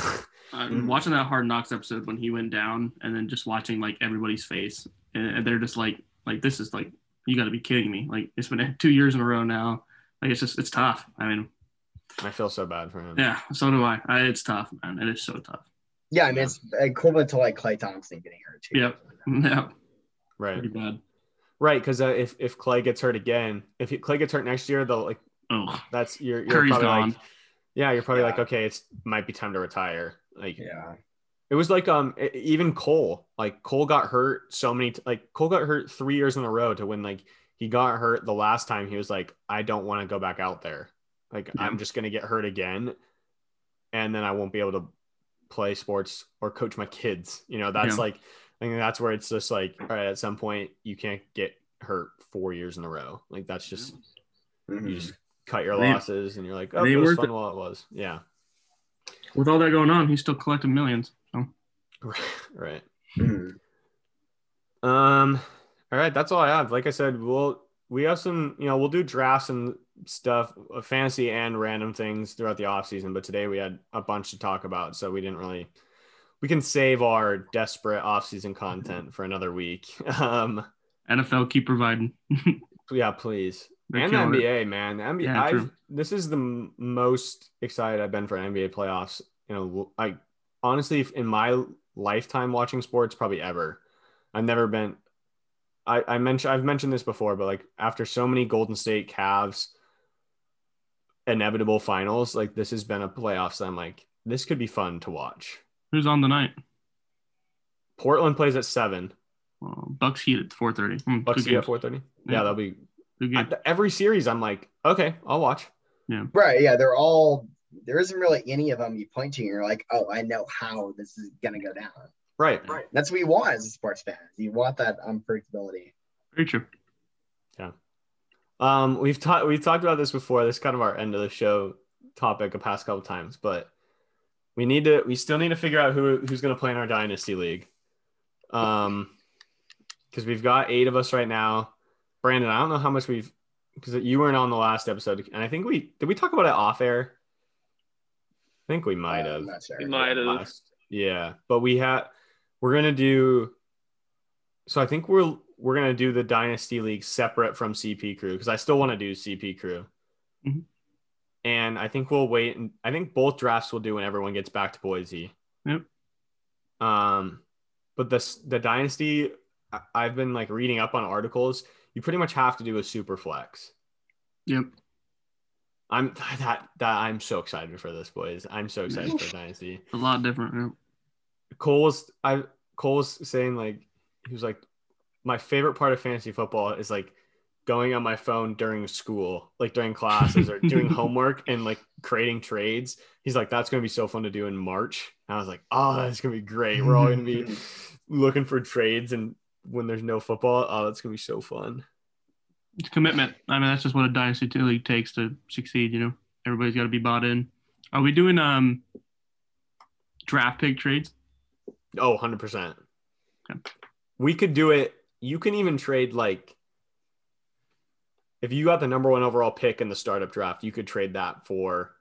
Watching that Hard Knocks episode when he went down, and then just watching, like, everybody's face. And they're just like, this is, like, you got to be kidding me. Like, it's been 2 years in a row now. Like, it's just – it's tough. I mean – I feel so bad for him. Yeah, so do I. It's tough, man. It is so tough. Yeah, I mean, it's equivalent to, like, Klay Thompson getting hurt, too. Yep. Yeah. Right. Pretty bad. Right, because if Clay gets hurt again, if Clay gets hurt next year, they'll like, oh, that's you're probably gone. Like, okay, it might be time to retire. Like, yeah, it was like even Cole, like Cole got hurt so many, like Cole got hurt 3 years in a row to when like he got hurt the last time he was like, I don't want to go back out there, like I'm just gonna get hurt again, and then I won't be able to play sports or coach my kids. You know, that's like. I think that's where it's just like, all right, at some point you can't get hurt 4 years in a row. Like that's just you just cut your losses and you're like, oh, it was fun while it was. Yeah. With all that going on, he's still collecting millions. So. Right. All right, that's all I have. Like I said, we have some, we'll do drafts and stuff, fantasy and random things throughout the off season. But today we had a bunch to talk about, so we didn't really. We can save our desperate off-season content for another week. NFL, keep providing. Yeah, please. And the NBA, man. The NBA. Yeah, this is the most excited I've been for NBA playoffs. You know, honestly, in my lifetime watching sports, probably ever. I've never been – I've mentioned this before, but, like, after so many Golden State Cavs inevitable finals, like, this has been a playoffs that I'm like, this could be fun to watch. Who's on the night? Portland plays at 7. Bucks Heat at 4:30. Bucks Heat at 4:30? Yeah, that'll be – every series I'm like, okay, I'll watch. Yeah. Right, yeah, they're all – there isn't really any of them you point to and you're like, oh, I know how this is going to go down. Right. That's what you want as a sports fan. You want that unpredictability. Very true. Yeah. We've talked about this before. This is kind of our end of the show topic the past couple of times, but we still need to figure out who's going to play in our dynasty league. Because we've got 8 of us right now. Brandon, I don't know how much because you weren't on the last episode, and I think did we talk about it off air? I think we might have. We might have. Yeah, but we're gonna do. So I think we're gonna do the Dynasty League separate from CP Crew because I still want to do CP Crew, mm-hmm. And I think we'll wait. And I think both drafts we'll do when everyone gets back to Boise. Yep. But the Dynasty, I've been like reading up on articles. You pretty much have to do a super flex. Yep. I'm so excited for this, boys. I'm so excited for Dynasty. A lot different. Yeah. Cole's saying, like, he was like, my favorite part of fantasy football is like going on my phone during school, like during classes or doing homework and like creating trades. He's like, that's going to be so fun to do in March. And I was like, oh, that's going to be great. We're all going to be looking for trades. And when there's no football, oh, that's going to be so fun. It's commitment. I mean, that's just what a Dynasty league takes to succeed, you know. Everybody's got to be bought in. Are we doing draft pick trades? Oh, 100%. Okay. We could do it. You can even trade, like, if you got the number 1 overall pick in the startup draft, you could trade that for,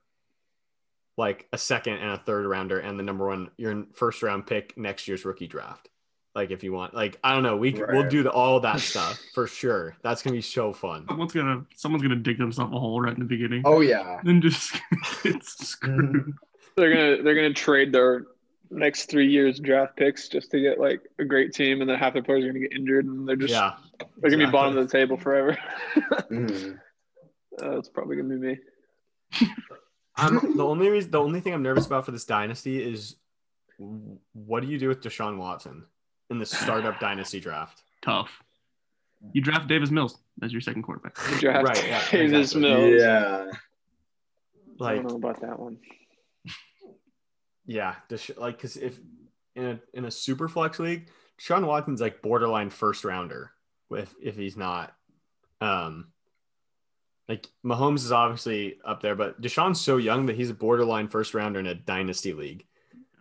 like, a 2nd and a 3rd rounder and the number 1, your first round pick next year's rookie draft. Like, if you want, like, I don't know, we'll do all that stuff for sure. That's gonna be so fun. Someone's gonna dig themselves a hole right in the beginning. Oh yeah, and just get screwed. They're gonna trade their next 3 years draft picks just to get like a great team, and then half their players are gonna get injured, and they're gonna be bottom of the table forever. It's probably gonna be me. The only thing I'm nervous about for this dynasty is what do you do with Deshaun Watson in the startup dynasty draft? Tough. You draft Davis Mills as your 2nd quarterback. You draft Davis Mills. Yeah. Like, I don't know about that one. Yeah, because if in a super flex league, Deshaun Watson's like borderline first rounder if he's not. Like Mahomes is obviously up there, but Deshaun's so young that he's a borderline first rounder in a dynasty league.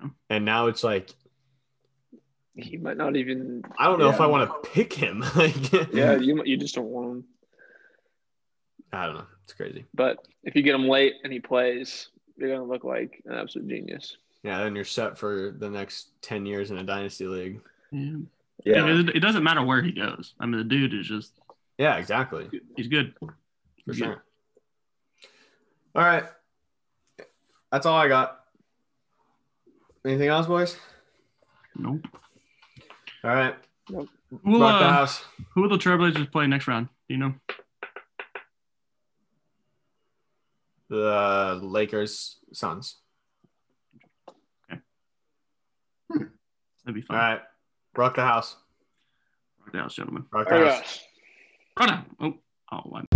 Yeah. And now it's like, he might not even. I don't know if I want to pick him. Like, yeah, you just don't want him. I don't know. It's crazy. But if you get him late and he plays, you're gonna look like an absolute genius. Yeah, then you're set for the next 10 years in a dynasty league. Yeah. Yeah. I mean, it doesn't matter where he goes. I mean, the dude is just. Yeah, exactly. He's good. For sure. All right. That's all I got. Anything else, boys? Nope. All right. Well, who will the Trailblazers play next round? Do you know? The Lakers, Suns. Okay. That'd be fun. All right. Rock the house. Rock the house, gentlemen. Rock the house. Right. Run out. Oh, one.